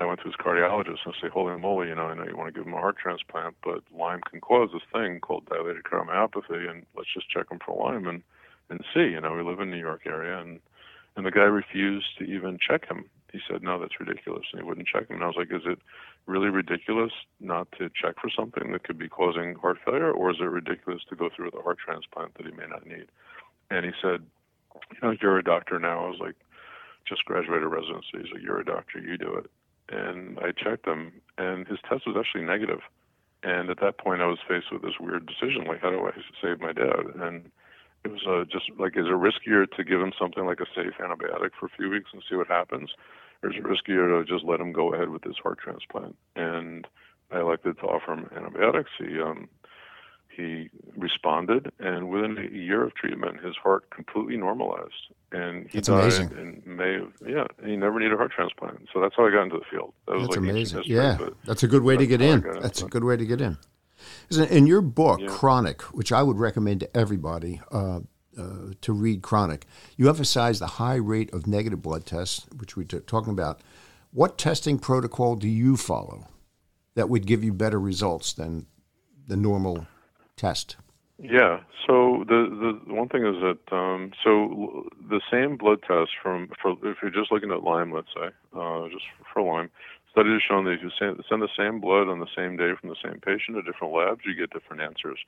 I went to his cardiologist and I said, holy moly, I know you want to give him a heart transplant, but Lyme can cause this thing called dilated cardiomyopathy, and let's just check him for Lyme and see. We live in the New York area, and the guy refused to even check him. He said, no, that's ridiculous, and he wouldn't check him. And I was like, is it really ridiculous not to check for something that could be causing heart failure, or is it ridiculous to go through with a heart transplant that he may not need? And he said, you're a doctor now. I was like, just graduated residency. He's like, you're a doctor, you do it. And I checked him, and his test was actually negative. And at that point, I was faced with this weird decision, like, how do I save my dad? And it was just like, is it riskier to give him something like a safe antibiotic for a few weeks and see what happens? Or is it riskier to just let him go ahead with this heart transplant? And I elected to offer him antibiotics. He responded, and within a year of treatment, his heart completely normalized. And he died in May. He never needed a heart transplant. So that's how I got into the field. That's like amazing. That's a good way to get in. That's a good way to get in. In your book, Chronic, which I would recommend to everybody to read Chronic, you emphasize the high rate of negative blood tests, which we're talking about. What testing protocol do you follow that would give you better results than the normal test? Yeah. So the one thing is that so the same blood test if you're just looking at Lyme, let's say, just for Lyme, studies have shown that if you send the same blood on the same day from the same patient to different labs, you get different answers.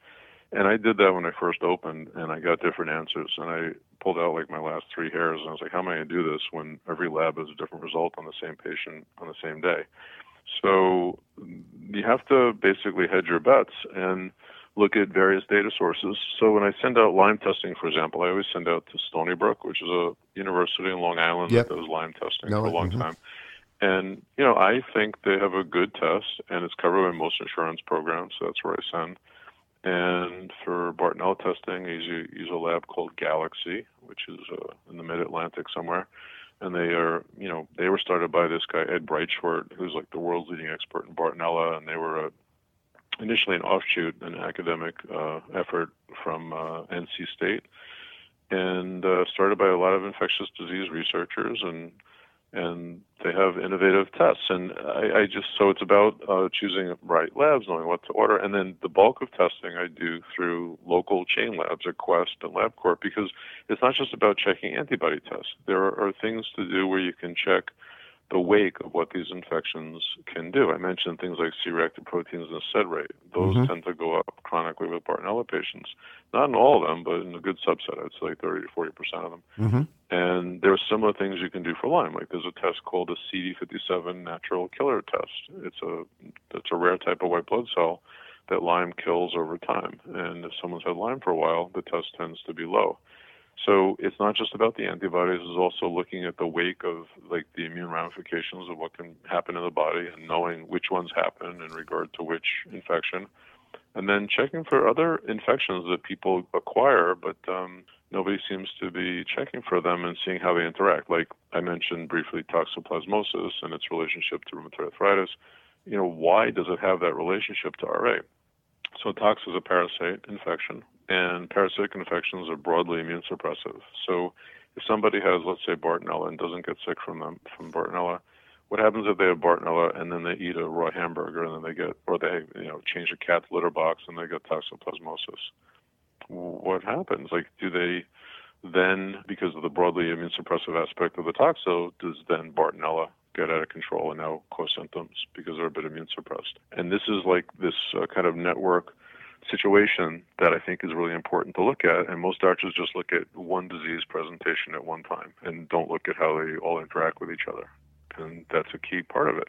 And I did that when I first opened, and I got different answers. And I pulled out like my last three hairs, and I was like, how am I going to do this when every lab has a different result on the same patient on the same day? So you have to basically hedge your bets and look at various data sources. So when I send out Lyme testing, for example, I always send out to Stony Brook, which is a university in Long Island that does Lyme testing for a long time. And, I think they have a good test, and it's covered by most insurance programs, so that's where I send. And for Bartonella testing, I use a lab called Galaxy, which is in the mid-Atlantic somewhere. And they are, they were started by this guy, Ed Breitschwardt, who's like the world's leading expert in Bartonella, and they were initially an offshoot, an academic effort from NC State, and started by a lot of infectious disease researchers, and they have innovative tests. And so it's about choosing right labs, knowing what to order, and then the bulk of testing I do through local chain labs at Quest and LabCorp, because it's not just about checking antibody tests. There are things to do where you can check the wake of what these infections can do. I mentioned things like C-reactive proteins and sed rate. Those tend to go up chronically with Bartonella patients. Not in all of them, but in a good subset. I'd say like 30 to 40% of them. Mm-hmm. And there are similar things you can do for Lyme. Like there's a test called the CD57 natural killer test. It's a rare type of white blood cell that Lyme kills over time. And if someone's had Lyme for a while, the test tends to be low. So it's not just about the antibodies, it's also looking at the wake of like the immune ramifications of what can happen in the body and knowing which ones happen in regard to which infection. And then checking for other infections that people acquire, but nobody seems to be checking for them and seeing how they interact. Like I mentioned briefly, toxoplasmosis and its relationship to rheumatoid arthritis. Why does it have that relationship to RA? So tox is a parasite infection, and parasitic infections are broadly immune suppressive. So if somebody has, let's say, Bartonella and doesn't get sick from Bartonella, what happens if they have Bartonella and then they eat a raw hamburger and then they change a cat's litter box and they get toxoplasmosis? What happens? Like, do they then, because of the broadly immune suppressive aspect of the toxo, does then Bartonella get out of control and now cause symptoms because they're a bit immune suppressed? And this is like this kind of network situation that I think is really important to look at. And most doctors just look at one disease presentation at one time and don't look at how they all interact with each other. And that's a key part of it.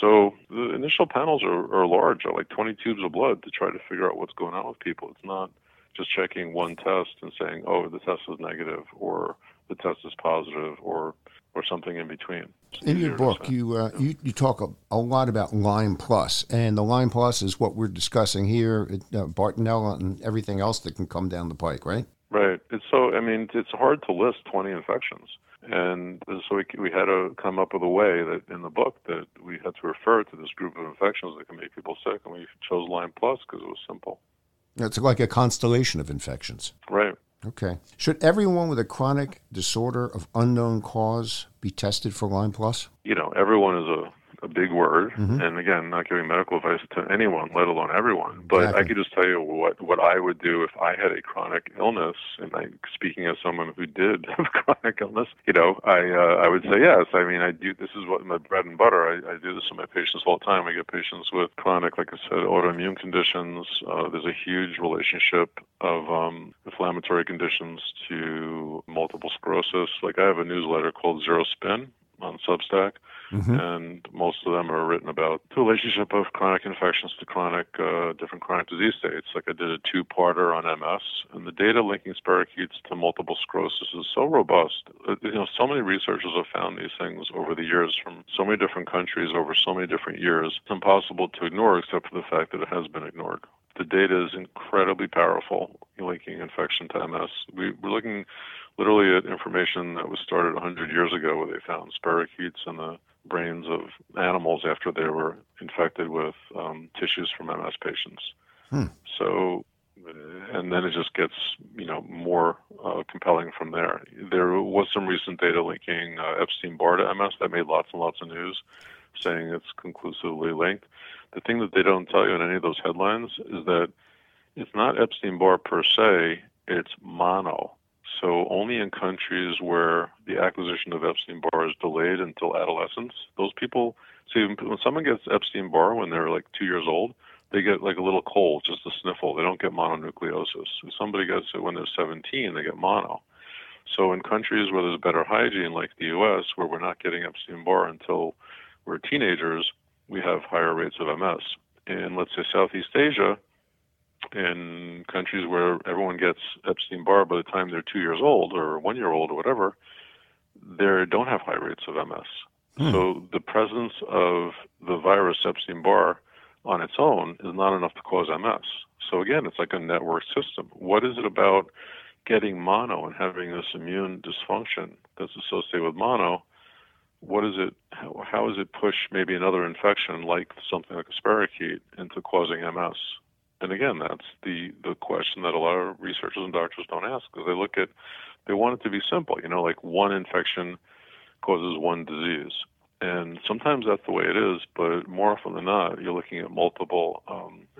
So the initial panels are large, are like 20 tubes of blood to try to figure out what's going on with people. It's not just checking one test and saying, oh, the test is negative or the test is positive or or something in between. In your book, you talk a lot about Lyme+, and the Lyme+ is what we're discussing here, Bartonella and everything else that can come down the pike, right? Right. It's hard to list 20 infections. And so we had to come up with a way that in the book that we had to refer to this group of infections that can make people sick, and we chose Lyme+ because it was simple. It's like a constellation of infections. Right. Okay. Should everyone with a chronic disorder of unknown cause be tested for Lyme+? Everyone is a big word. Mm-hmm. And again, not giving medical advice to anyone, let alone everyone. But exactly. I could just tell you what I would do if I had a chronic illness. And speaking as someone who did have chronic illness, I would say yes. I do. This is what my bread and butter. I do this with my patients all the time. I get patients with chronic, like I said, autoimmune conditions. There's a huge relationship of inflammatory conditions to multiple sclerosis. Like I have a newsletter called Zero Spin on Substack. Mm-hmm. And most of them are written about the relationship of chronic infections to different chronic disease states. Like I did a two-parter on MS, and the data linking spirochetes to multiple sclerosis is so robust. So many researchers have found these things over the years from so many different countries over so many different years. It's impossible to ignore, except for the fact that it has been ignored. The data is incredibly powerful, linking infection to MS. We're looking literally at information that was started 100 years ago where they found spirochetes in the brains of animals after they were infected with tissues from MS patients. Hmm. So, and then it just gets, more compelling from there. There was some recent data linking Epstein-Barr to MS that made lots and lots of news, saying it's conclusively linked. The thing that they don't tell you in any of those headlines is that it's not Epstein-Barr per se, it's mono. So only in countries where the acquisition of Epstein-Barr is delayed until adolescence, those people, when someone gets Epstein-Barr when they're like 2 years old, they get like a little cold, just a sniffle. They don't get mononucleosis. If somebody gets it when they're 17, they get mono. So in countries where there's better hygiene, like the U.S., where we're not getting Epstein-Barr until we're teenagers, we have higher rates of MS. In, let's say, Southeast Asia, in countries where everyone gets Epstein-Barr by the time they're 2 years old or 1 year old or whatever, they don't have high rates of MS. Hmm. So the presence of the virus Epstein-Barr on its own is not enough to cause MS. So again, it's like a network system. What is it about getting mono and having this immune dysfunction that's associated with mono? What is it? How does it push maybe another infection like something like a spirochete into causing MS? And again, that's the question that a lot of researchers and doctors don't ask, because they want it to be simple, like one infection causes one disease. And sometimes that's the way it is, but more often than not, you're looking at multiple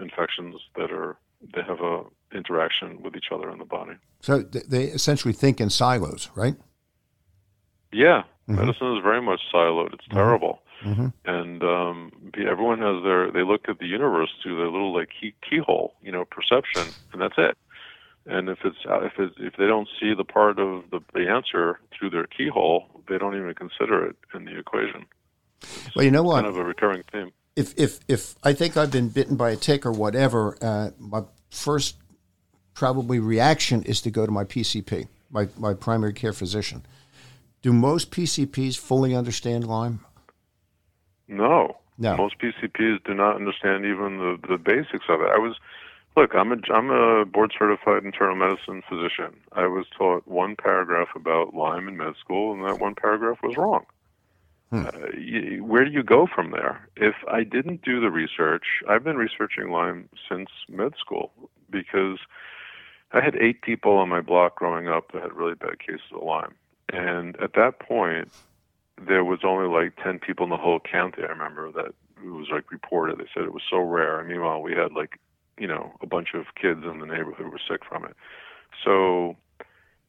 infections that have a interaction with each other in the body. So they essentially think in silos, right? Yeah. Mm-hmm. Medicine is very much siloed. It's terrible. Mm-hmm. And everyone has they look at the universe through their little like keyhole, perception, and that's it. And if they don't see the part of the answer through their keyhole, they don't even consider it in the equation. It's kind of a recurring theme. If I think I've been bitten by a tick or whatever, my first probably reaction is to go to my PCP, my primary care physician. Do most PCPs fully understand Lyme? No. Most PCPs do not understand even the basics of it. I'm a board-certified internal medicine physician. I was taught one paragraph about Lyme in med school, and that one paragraph was wrong. Where do you go from there? If I didn't do the research, I've been researching Lyme since med school, because I had 8 people on my block growing up that had really bad cases of Lyme. And at that point, there was only like 10 people in the whole county, I remember, that it was like reported. They said it was so rare. And meanwhile, we had a bunch of kids in the neighborhood who were sick from it. So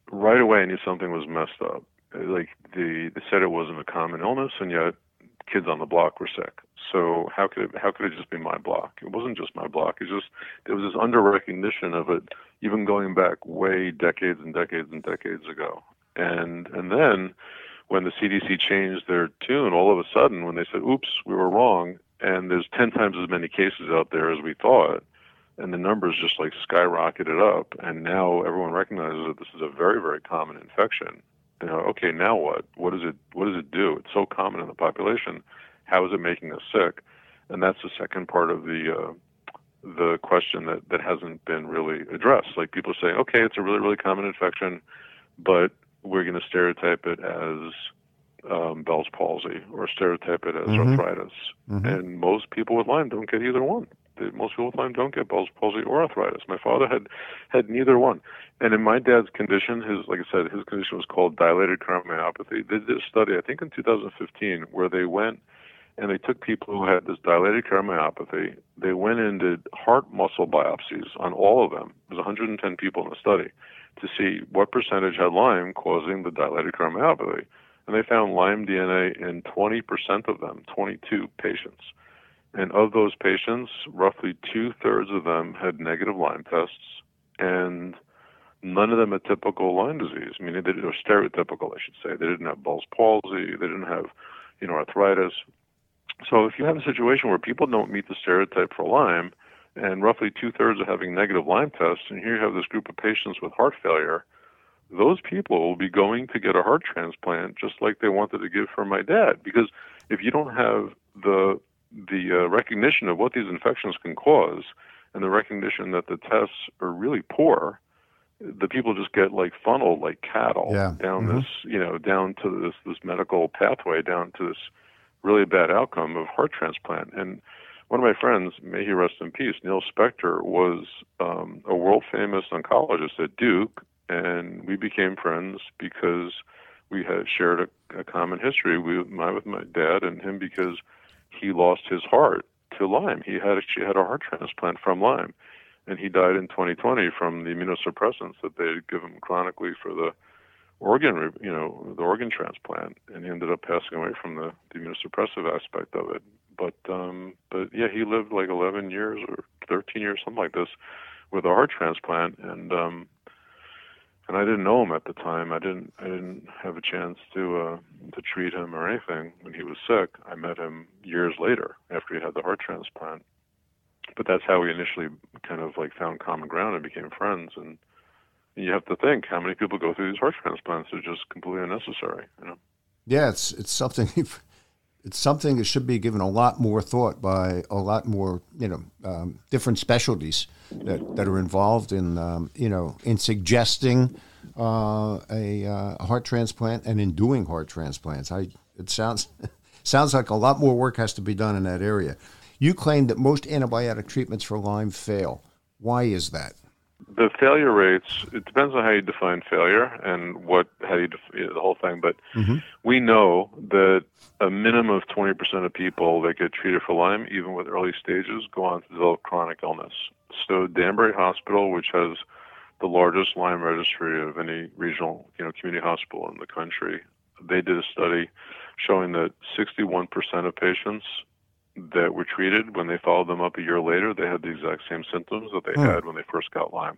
right away, I knew something was messed up. Like they said it wasn't a common illness, and yet kids on the block were sick. So how could it just be my block? It wasn't just my block. There was this under-recognition of it, even going back way decades and decades and decades ago. And then when the CDC changed their tune, all of a sudden when they said, oops, we were wrong, and there's 10 times as many cases out there as we thought, and the numbers just skyrocketed up, and now everyone recognizes that this is a very, very common infection. okay, now what? What does it do? It's so common in the population. How is it making us sick? And that's the second part of the question that hasn't been really addressed. Like, people say, okay, it's a really, really common infection, but we're going to stereotype it as Bell's palsy or stereotype it as arthritis. Mm-hmm. And most people with Lyme don't get either one. Most people with Lyme don't get Bell's palsy or arthritis. My father had neither one. And in my dad's condition, his condition was called dilated cardiomyopathy. They did a study, I think in 2015, where they went and they took people who had this dilated cardiomyopathy. They went and did heart muscle biopsies on all of them. There's 110 people in the study to see what percentage had Lyme causing the dilated cardiomyopathy. And they found Lyme DNA in 20% of them, 22 patients. And of those patients, roughly 2/3 of them had negative Lyme tests, and none of them had typical Lyme disease, meaning they were stereotypical, I should say. They didn't have Bell's palsy, they didn't have, arthritis. So if you have a situation where people don't meet the stereotype for Lyme, and roughly 2/3 are having negative Lyme tests, and here you have this group of patients with heart failure, those people will be going to get a heart transplant just like they wanted to give for my dad. Because if you don't have the recognition of what these infections can cause, and the recognition that the tests are really poor, the people just get funneled like cattle down this, down to this medical pathway, down to this really bad outcome of heart transplant. And one of my friends, may he rest in peace, Neil Spector, was a world famous oncologist at Duke, and we became friends because we had shared a common history with my dad and him, because he lost his heart to Lyme. He had a heart transplant from Lyme, and he died in 2020 from the immunosuppressants that they had given him chronically for the organ, the organ transplant, and he ended up passing away from the immunosuppressive aspect of it. But yeah, he lived 11 years or 13 years, something like this, with a heart transplant, and I didn't know him at the time. I didn't have a chance to treat him or anything when he was sick. I met him years later after he had the heart transplant. But that's how we initially kind of found common ground and became friends. And you have to think how many people go through these heart transplants are just completely unnecessary. Yeah, it's something. It's something that should be given a lot more thought by a lot more, different specialties that are involved in, in suggesting a heart transplant and in doing heart transplants. It sounds like a lot more work has to be done in that area. You claim that most antibiotic treatments for Lyme fail. Why is that? The failure rates, it depends on how you define failure and the whole thing, but we know that a minimum of 20% of people that get treated for Lyme, even with early stages, go on to develop chronic illness. So Danbury Hospital, which has the largest Lyme registry of any regional, community hospital in the country, they did a study showing that 61% of patients that were treated, when they followed them up a year later, they had the exact same symptoms that they had when they first got Lyme.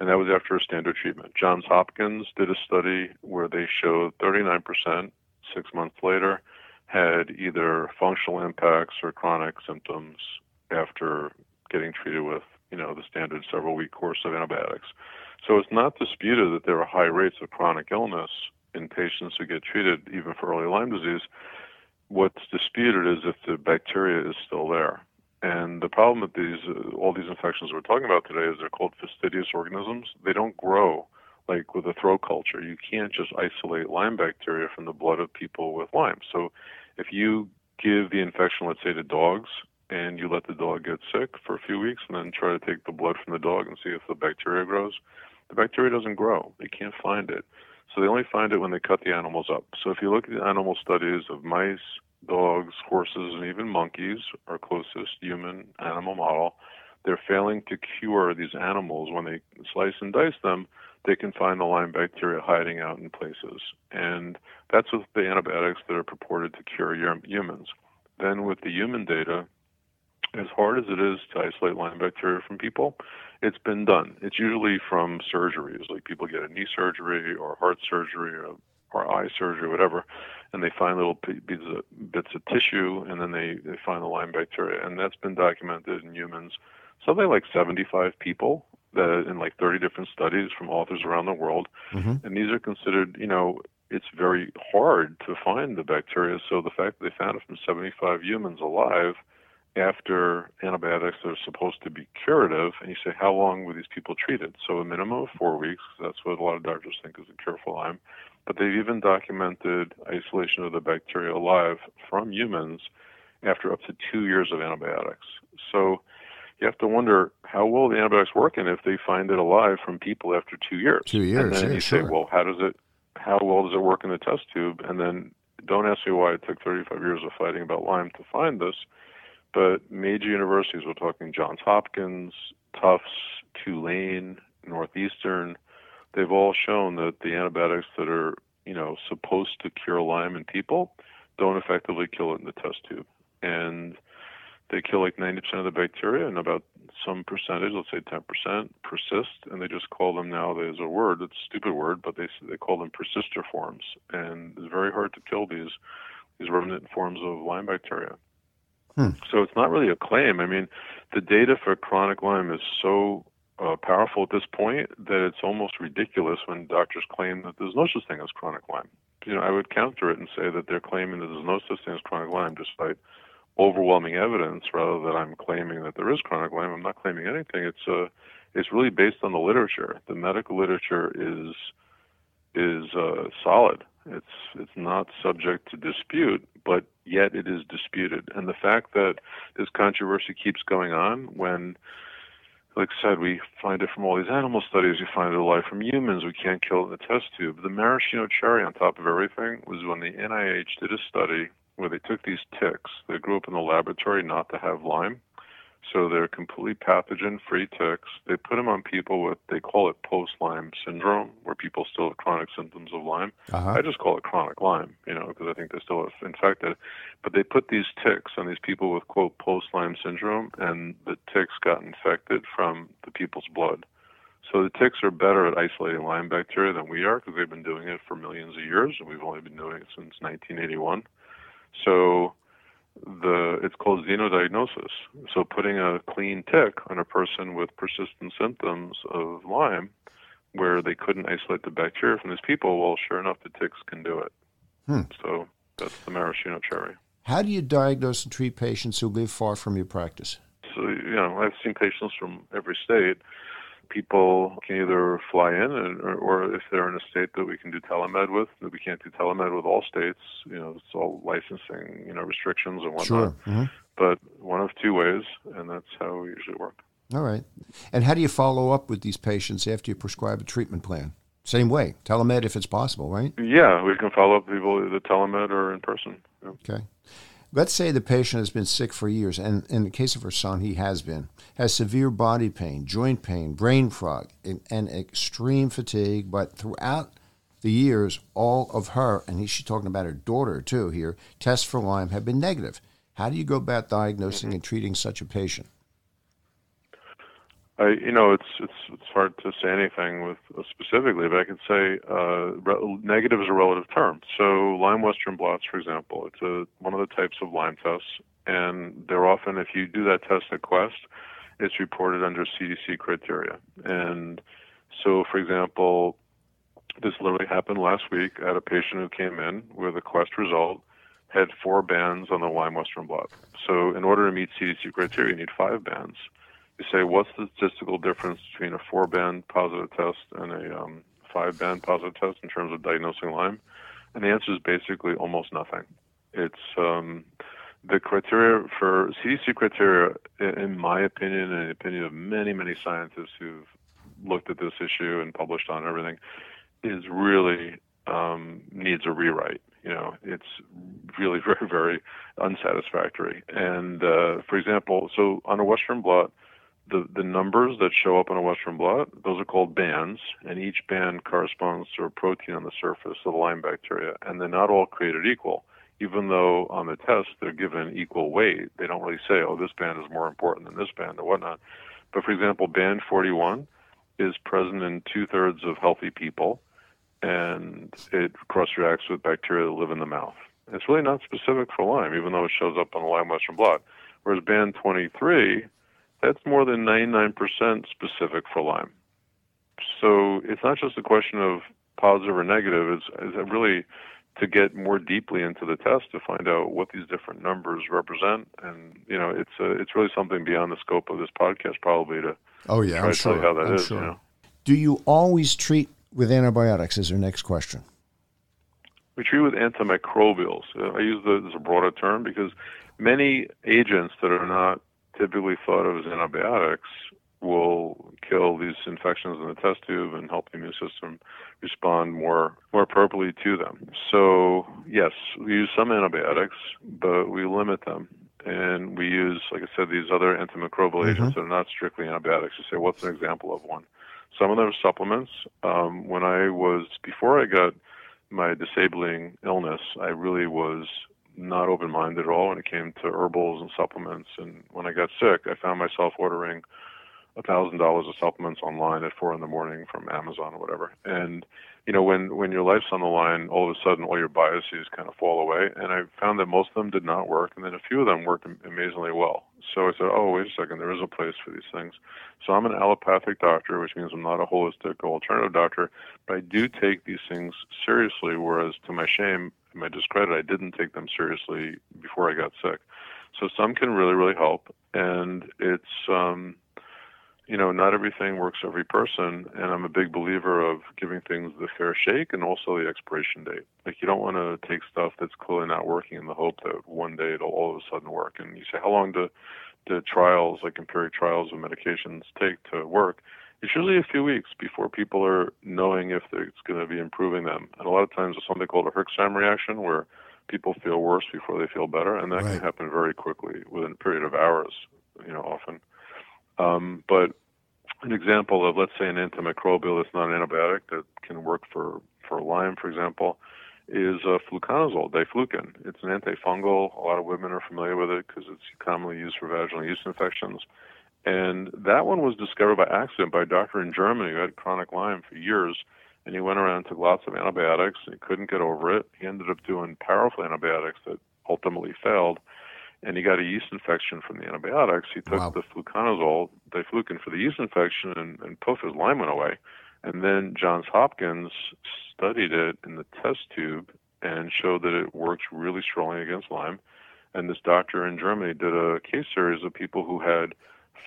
And that was after a standard treatment. Johns Hopkins did a study where they showed 39%, 6 months later, had either functional impacts or chronic symptoms after getting treated with, the standard several-week course of antibiotics. So it's not disputed that there are high rates of chronic illness in patients who get treated even for early Lyme disease. What's disputed is if the bacteria is still there. And the problem with all these infections we're talking about today is they're called fastidious organisms. They don't grow like with a throw culture. You can't just isolate Lyme bacteria from the blood of people with Lyme. So if you give the infection, let's say, to dogs, and you let the dog get sick for a few weeks and then try to take the blood from the dog and see if the bacteria grows, the bacteria doesn't grow. They can't find it. So they only find it when they cut the animals up. So if you look at the animal studies of mice, dogs, horses, and even monkeys, our closest human animal model, they're failing to cure these animals. When they slice and dice them, they can find the Lyme bacteria hiding out in places. And that's with the antibiotics that are purported to cure humans. Then with the human data, as hard as it is to isolate Lyme bacteria from people, it's been done. It's usually from surgeries, like people get a knee surgery or heart surgery or eye surgery, whatever, and they find little bits of tissue, and then they find the Lyme bacteria. And that's been documented in humans. Something like 75 people in 30 different studies from authors around the world. And these are considered, it's very hard to find the bacteria. So the fact that they found it from 75 humans alive after antibiotics that are supposed to be curative, and you say, how long were these people treated? So a minimum of 4 weeks. That's what a lot of doctors think is a cure for Lyme. But they've even documented isolation of the bacteria alive from humans after up to 2 years of antibiotics. So you have to wonder, how well the antibiotics working if they find it alive from people after 2 years? 2 years, and then say, well, how well does it work in the test tube? And then don't ask me why it took 35 years of fighting about Lyme to find this, but major universities, we're talking Johns Hopkins, Tufts, Tulane, Northeastern, they've all shown that the antibiotics that are, you know, supposed to cure Lyme in people don't effectively kill it in the test tube. And they kill like 90% of the bacteria, and about some percentage, let's say 10%, persist, and they just call them now, there's a word, it's a stupid word, but they call them persister forms. And it's very hard to kill these remnant forms of Lyme bacteria. So it's not really a claim. I mean, the data for chronic Lyme is so powerful at this point that it's almost ridiculous when doctors claim that there's no such thing as chronic Lyme. You know, I would counter it and say that they're claiming that there's no such thing as chronic Lyme despite overwhelming evidence, rather than I'm claiming that there is chronic Lyme. I'm not claiming anything. It's really based on the literature. The medical literature is solid. It's not subject to dispute, but yet it is disputed. And the fact that this controversy keeps going on when, like I said, we find it from all these animal studies, we find it alive from humans, we can't kill it in the test tube. The maraschino cherry on top of everything was when the NIH did a study where they took these ticks that grew up in the laboratory not to have Lyme. So they're completely pathogen-free ticks. They put them on people with, they call it post-Lyme syndrome, where people still have chronic symptoms of Lyme. Uh-huh. I just call it chronic Lyme, you know, because I think they're still infected. But they put these ticks on these people with, quote, post-Lyme syndrome, and the ticks got infected from the people's blood. So the ticks are better at isolating Lyme bacteria than we are, because they've been doing it for millions of years, and we've only been doing it since 1981. So it's called xenodiagnosis. So putting a clean tick on a person with persistent symptoms of Lyme where they couldn't isolate the bacteria from these people, well, sure enough, the ticks can do it. So that's the maraschino cherry. How do you diagnose and treat patients who live far from your practice? So, you know, I've seen patients from every state. People can either fly in, or if they're in a state that we can do telemed with, we can't do telemed with all states. You know, it's all licensing, you know, restrictions and whatnot. Sure. Mm-hmm. But one of two ways, and that's how we usually work. All right. And how do you follow up with these patients after you prescribe a treatment plan? Same way, telemed if it's possible, right? Yeah, we can follow up with people either telemed or in person. Yeah. Okay. Let's say the patient has been sick for years, and in the case of her son, he has been, has severe body pain, joint pain, brain fog, and extreme fatigue, but throughout the years, all of her, and she's talking about her daughter too here, tests for Lyme have been negative. How do you go about diagnosing and treating such a patient? You know, it's hard to say anything with specifically, but I can say negative is a relative term. So Lyme Western blots, for example, it's one of the types of Lyme tests, and they're often, if you do that test at Quest, it's reported under CDC criteria. And so, for example, this literally happened last week. I had a patient who came in with a Quest result, had 4 bands on the Lyme Western blot. So in order to meet CDC criteria, you need 5 bands. You say, what's the statistical difference between a 4-band positive test and a 5-band positive test in terms of diagnosing Lyme? And the answer is basically almost nothing. It's the criteria for CDC criteria, in my opinion and the opinion of many, many scientists who've looked at this issue and published on everything, is really needs a rewrite. You know, it's really very, very unsatisfactory. And for example, so on a Western blot, the numbers that show up on a Western blot, those are called bands, and each band corresponds to a protein on the surface of the Lyme bacteria, and they're not all created equal. Even though on the test they're given equal weight, they don't really say, oh, this band is more important than this band or whatnot. But for example, band 41 is present in 2/3 of healthy people, and it cross-reacts with bacteria that live in the mouth. It's really not specific for Lyme, even though it shows up on the Lyme Western blot. Whereas band 23... that's more than 99% specific for Lyme. So it's not just a question of positive or negative, is really to get more deeply into the test to find out what these different numbers represent. And, you know, it's really something beyond the scope of this podcast probably to tell you how that is. Sure. You know? Do you always treat with antibiotics is our next question. We treat with antimicrobials. I use that as a broader term because many agents that are not typically thought of as antibiotics will kill these infections in the test tube and help the immune system respond more appropriately to them. So, yes, we use some antibiotics, but we limit them. And we use, like I said, these other antimicrobial agents that are not strictly antibiotics. You say, what's an example of one? Some of them are supplements. Before I got my disabling illness, I really was not open-minded at all when it came to herbals and supplements. And when I got sick, I found myself ordering $1,000 of supplements online at 4 a.m. from Amazon or whatever. And, you know, when your life's on the line, all of a sudden all your biases kind of fall away. And I found that most of them did not work. And then a few of them worked amazingly well. So I said, oh, wait a second, there is a place for these things. So I'm an allopathic doctor, which means I'm not a holistic or alternative doctor, but I do take these things seriously, whereas to my shame, my discredit, I didn't take them seriously before I got sick. So some can really, really help. And it's, you know, not everything works every person, and I'm a big believer of giving things the fair shake and also the expiration date. Like, you don't want to take stuff that's clearly not working in the hope that one day it'll all of a sudden work. And you say, how long do trials, like empiric trials of medications, take to work? It's usually a few weeks before people are knowing if it's going to be improving them. And a lot of times it's something called a Herxham reaction, where people feel worse before they feel better, and that can happen very quickly, within a period of hours, you know, often. But an example of, let's say, an antimicrobial that's not an antibiotic that can work for Lyme, for example, is fluconazole, Diflucan. It's an antifungal. A lot of women are familiar with it because it's commonly used for vaginal yeast infections. And that one was discovered by accident by a doctor in Germany who had chronic Lyme for years. And he went around and took lots of antibiotics and he couldn't get over it. He ended up doing powerful antibiotics that ultimately failed. And he got a yeast infection from the antibiotics. He took the fluconazole, Diflucan, for the yeast infection, and poof, his Lyme went away. And then Johns Hopkins studied it in the test tube and showed that it works really strongly against Lyme. And this doctor in Germany did a case series of people who had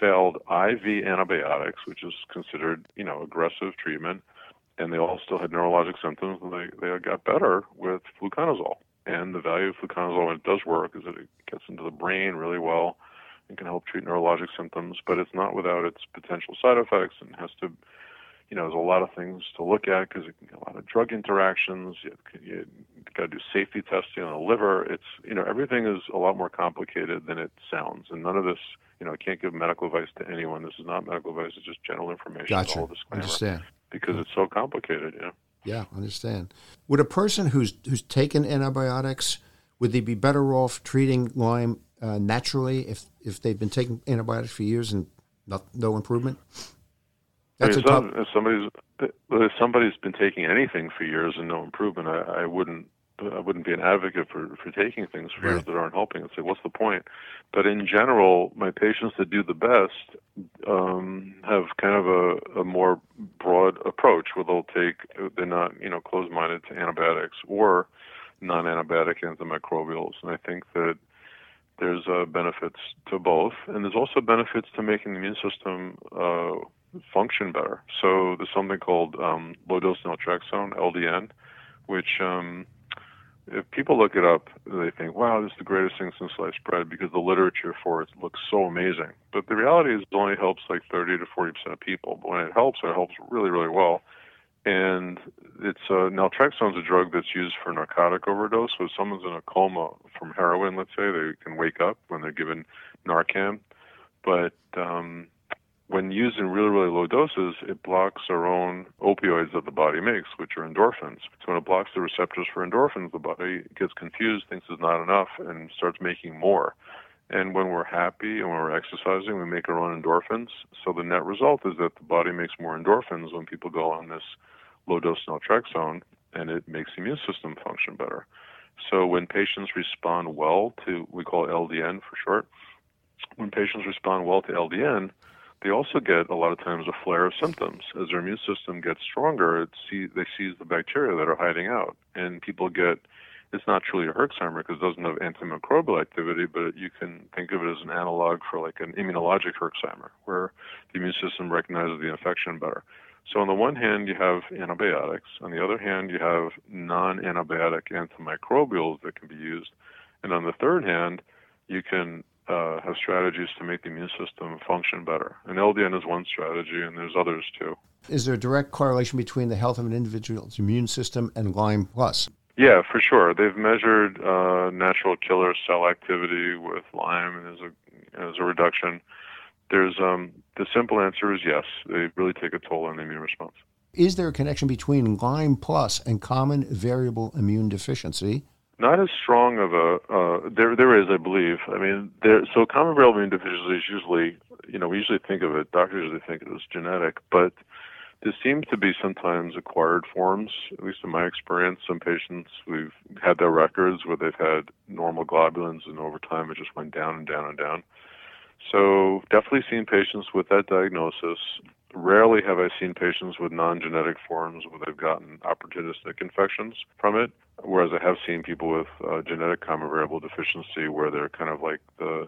failed IV antibiotics, which is considered, you know, aggressive treatment, and they all still had neurologic symptoms, and they got better with fluconazole. And the value of fluconazole, when it does work, is that it gets into the brain really well and can help treat neurologic symptoms, but it's not without its potential side effects and has to, you know, there's a lot of things to look at because it can get a lot of drug interactions. You got to do safety testing on the liver. It's, you know, everything is a lot more complicated than it sounds. And none of this, you know, I can't give medical advice to anyone. This is not medical advice. It's just general information. Gotcha. All disclaimer. Understand. Because it's so complicated, you know. Yeah, I understand. Would a person who's taken antibiotics, would they be better off treating Lyme naturally if they've been taking antibiotics for years and no improvement? That's if somebody's been taking anything for years and no improvement, I wouldn't be an advocate for taking things for years that aren't helping and say, what's the point? But in general, my patients that do the best have kind of a more broad approach where they're not, you know, closed-minded to antibiotics or non-antibiotic antimicrobials. And I think that there's benefits to both. And there's also benefits to making the immune system function better. So there's something called low-dose naltrexone, LDN, which if people look it up, they think, wow, this is the greatest thing since sliced bread because the literature for it looks so amazing. But the reality is it only helps like 30 to 40% of people. But when it helps really, really well. And it's naltrexone is a drug that's used for narcotic overdose. So if someone's in a coma from heroin, let's say, they can wake up when they're given Narcan. But when used in really, really low doses, it blocks our own opioids that the body makes, which are endorphins. So when it blocks the receptors for endorphins, the body gets confused, thinks it's not enough, and starts making more. And when we're happy and when we're exercising, we make our own endorphins. So the net result is that the body makes more endorphins when people go on this low-dose naltrexone, and it makes the immune system function better. So when patients respond well to, we call LDN for short, when patients respond well to LDN, they also get a lot of times a flare of symptoms. As their immune system gets stronger, they seize the bacteria that are hiding out. And people get, it's not truly a Herxheimer because it doesn't have antimicrobial activity, but you can think of it as an analog for like an immunologic Herxheimer, where the immune system recognizes the infection better. So on the one hand, you have antibiotics. On the other hand, you have non-antibiotic antimicrobials that can be used. And on the third hand, you can have strategies to make the immune system function better. And LDN is one strategy, and there's others too. Is there a direct correlation between the health of an individual's immune system and Lyme+? Yeah, for sure. They've measured natural killer cell activity with Lyme, and there's a reduction. The simple answer is yes. They really take a toll on the immune response. Is there a connection between Lyme+ and common variable immune deficiency? Not as strong of a there is, I believe. I mean, so common variable immune deficiency is usually, we usually think of it, doctors usually think of it as genetic, but there seems to be sometimes acquired forms, at least in my experience. Some patients, we've had their records where they've had normal globulins, and over time it just went down and down and down. So definitely seen patients with that diagnosis. Rarely have I seen patients with non-genetic forms where they've gotten opportunistic infections from it, whereas I have seen people with genetic common variable deficiency where they're kind of like the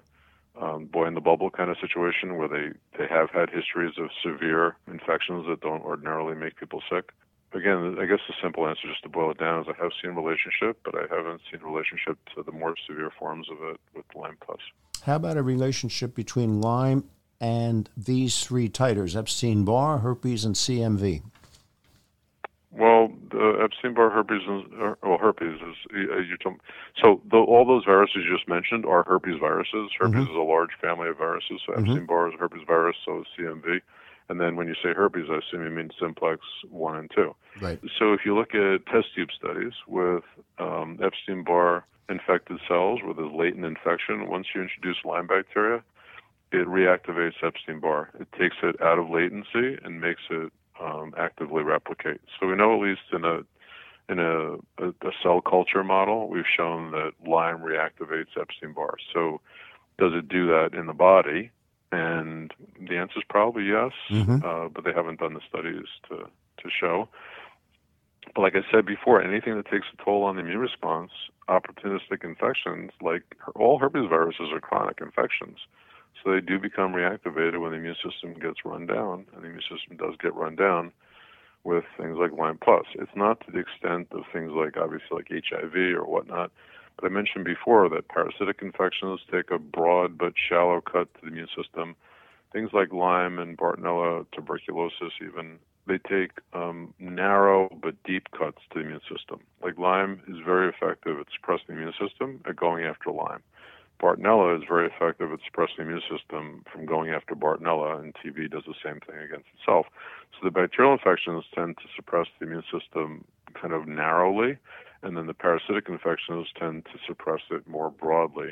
boy in the bubble kind of situation where they have had histories of severe infections that don't ordinarily make people sick. Again, I guess the simple answer, just to boil it down, is I have seen a relationship, but I haven't seen a relationship to the more severe forms of it with Lyme+. How about a relationship between Lyme and these three titers, Epstein-Barr, herpes, and CMV? Well, the Epstein-Barr, herpes is, all those viruses you just mentioned are herpes viruses. Herpes is a large family of viruses, so Epstein-Barr is a herpes virus, so is CMV. And then when you say herpes, I assume you mean simplex 1 and 2. Right. So if you look at test tube studies with Epstein-Barr infected cells where there's latent infection, once you introduce Lyme bacteria, it reactivates Epstein-Barr. It takes it out of latency and makes it actively replicate. So we know, at least in a cell culture model, we've shown that Lyme reactivates Epstein-Barr. So does it do that in the body? And the answer is probably yes, but they haven't done the studies to show. But like I said before, anything that takes a toll on the immune response, opportunistic infections, like all herpes viruses are chronic infections. So they do become reactivated when the immune system gets run down, and the immune system does get run down with things like Lyme+. It's not to the extent of things like, obviously, like HIV or whatnot. But I mentioned before that parasitic infections take a broad but shallow cut to the immune system. Things like Lyme and Bartonella, tuberculosis even, they take narrow but deep cuts to the immune system. Like Lyme is very effective at suppressing the immune system at going after Lyme. Bartonella is very effective at suppressing the immune system from going after Bartonella, and TB does the same thing against itself. So the bacterial infections tend to suppress the immune system kind of narrowly, and then the parasitic infections tend to suppress it more broadly,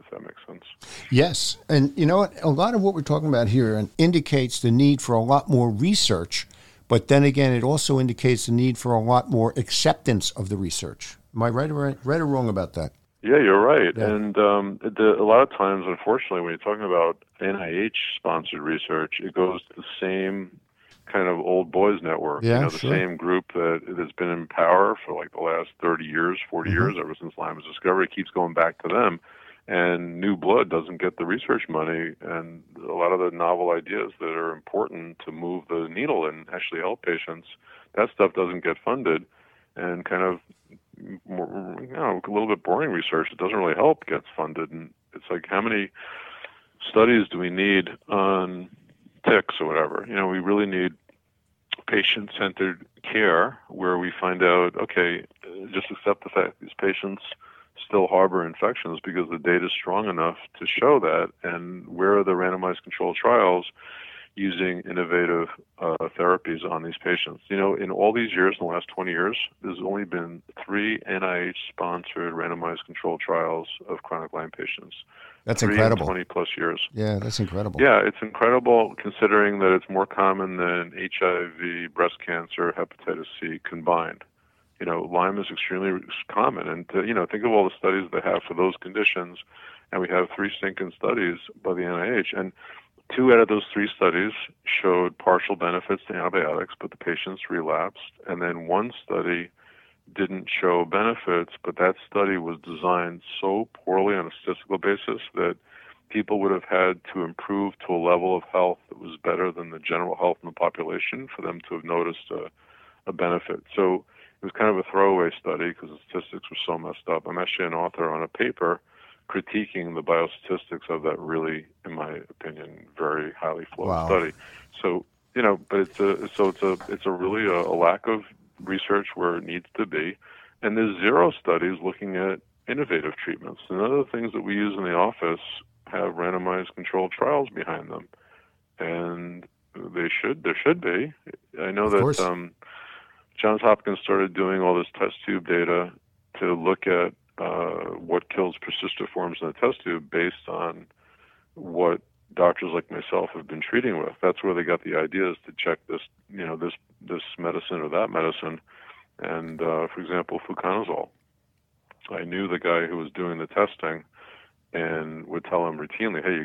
if that makes sense. Yes, and you know what? A lot of what we're talking about here indicates the need for a lot more research, but then again, it also indicates the need for a lot more acceptance of the research. Am I right or wrong about that? Yeah, you're right. Yeah. And a lot of times, unfortunately, when you're talking about NIH-sponsored research, it goes to the same kind of old boys network, same group that has been in power for like the last 30 years, 40 years, ever since Lyme was discovered. It keeps going back to them, and new blood doesn't get the research money and a lot of the novel ideas that are important to move the needle and actually help patients. That stuff doesn't get funded, and kind of a little bit boring research that doesn't really help gets funded. And it's like, how many studies do we need on ticks or whatever? We really need patient-centered care where we find out, okay, just accept the fact these patients still harbor infections because the data is strong enough to show that. And where are the randomized controlled trials using innovative therapies on these patients? In all these years, in the last 20 years, there's only been 3 NIH-sponsored randomized controlled trials of chronic Lyme patients. That's incredible. 20-plus years. Yeah, that's incredible. Yeah, it's incredible considering that it's more common than HIV, breast cancer, hepatitis C combined. Lyme is extremely common. And, think of all the studies they have for those conditions. And we have 3 stinking studies by the NIH. And Two out of those three studies showed partial benefits to antibiotics, but the patients relapsed. And then one study didn't show benefits, but that study was designed so poorly on a statistical basis that people would have had to improve to a level of health that was better than the general health in the population for them to have noticed a benefit. So it was kind of a throwaway study because the statistics were so messed up. I'm actually an author on a paper critiquing the biostatistics of that really, in my opinion, very highly flawed study. So, you know, but it's really a lack of research where it needs to be. And there's zero studies looking at innovative treatments. And other things that we use in the office have randomized controlled trials behind them. And they should, there should be. I know that Johns Hopkins started doing all this test tube data to look at what kills persistiforms in the test tube based on what doctors like myself have been treating with. That's where they got the ideas to check this, you know, this medicine or that medicine. And, for example, fluconazole. I knew the guy who was doing the testing and would tell him routinely, hey, you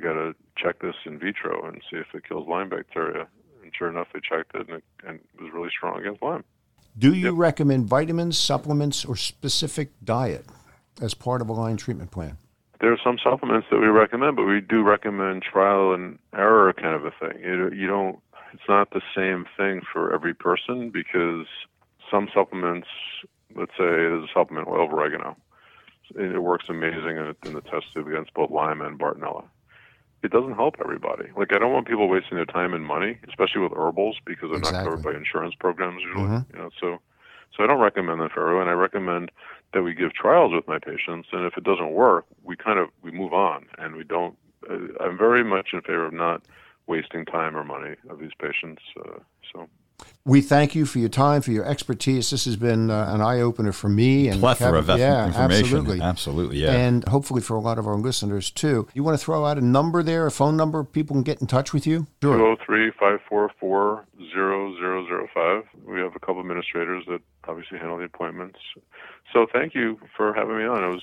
gotta check this in vitro and see if it kills Lyme bacteria. And sure enough, they checked it and it was really strong against Lyme. Do you recommend vitamins, supplements, or specific diet as part of a Lyme treatment plan? There are some supplements that we recommend, but we do recommend trial and error kind of a thing. It's not the same thing for every person because some supplements, let's say there's a supplement, oil of oregano. It works amazing in the test tube against both Lyme and Bartonella. It doesn't help everybody. Like, I don't want people wasting their time and money, especially with herbals, because they're not covered by insurance programs usually. Mm-hmm. You know, so I don't recommend that for everyone. I recommend that we give trials with my patients, and if it doesn't work, we move on, and we don't. I'm very much in favor of not wasting time or money of these patients. We thank you for your time, for your expertise. This has been an eye-opener for me. And plethora Kevin. Of information. Absolutely, yeah. And hopefully for a lot of our listeners, too. You want to throw out a number there, a phone number, people can get in touch with you? Sure. 203-544-0005. We have a couple administrators that obviously handle the appointments. So thank you for having me on. It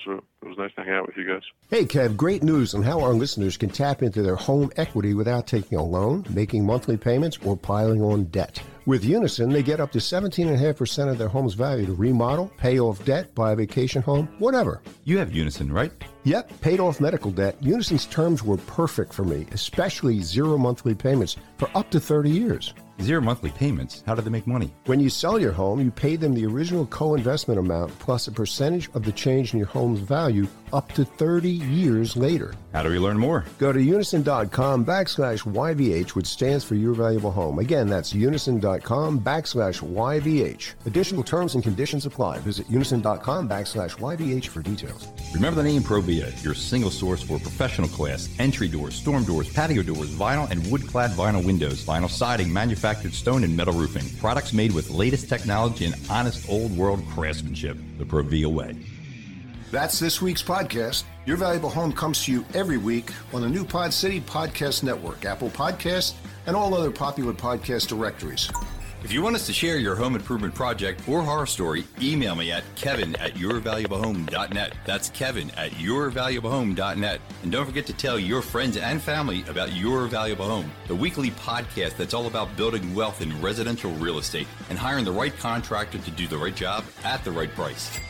was nice to hang out with you guys. Hey, Kev, great news on how our listeners can tap into their home equity without taking a loan, making monthly payments, or piling on debt. With Unison, they get up to 17.5% of their home's value to remodel, pay off debt, buy a vacation home, whatever. You have Unison, right? Yep, paid off medical debt. Unison's terms were perfect for me, especially zero monthly payments for up to 30 years. Zero monthly payments? How do they make money? When you sell your home, you pay them the original co-investment amount plus a percentage of the change in your home's value up to 30 years later. How do we learn more? Go to unison.com/YVH, which stands for Your Valuable Home. Again, that's unison.com/YVH. Additional terms and conditions apply. Visit unison.com/YVH for details. Remember the name Provia, your single source for professional class, entry doors, storm doors, patio doors, vinyl and wood-clad vinyl windows, vinyl siding, manufactured stone and metal roofing. Products made with latest technology and honest old-world craftsmanship. The Provia way. That's this week's podcast. Your Valuable Home comes to you every week on the new Pod City Podcast Network, Apple Podcasts, and all other popular podcast directories. If you want us to share your home improvement project or horror story, email me at kevin@yourvaluablehome.net. That's kevin@yourvaluablehome.net. And don't forget to tell your friends and family about Your Valuable Home, the weekly podcast that's all about building wealth in residential real estate and hiring the right contractor to do the right job at the right price.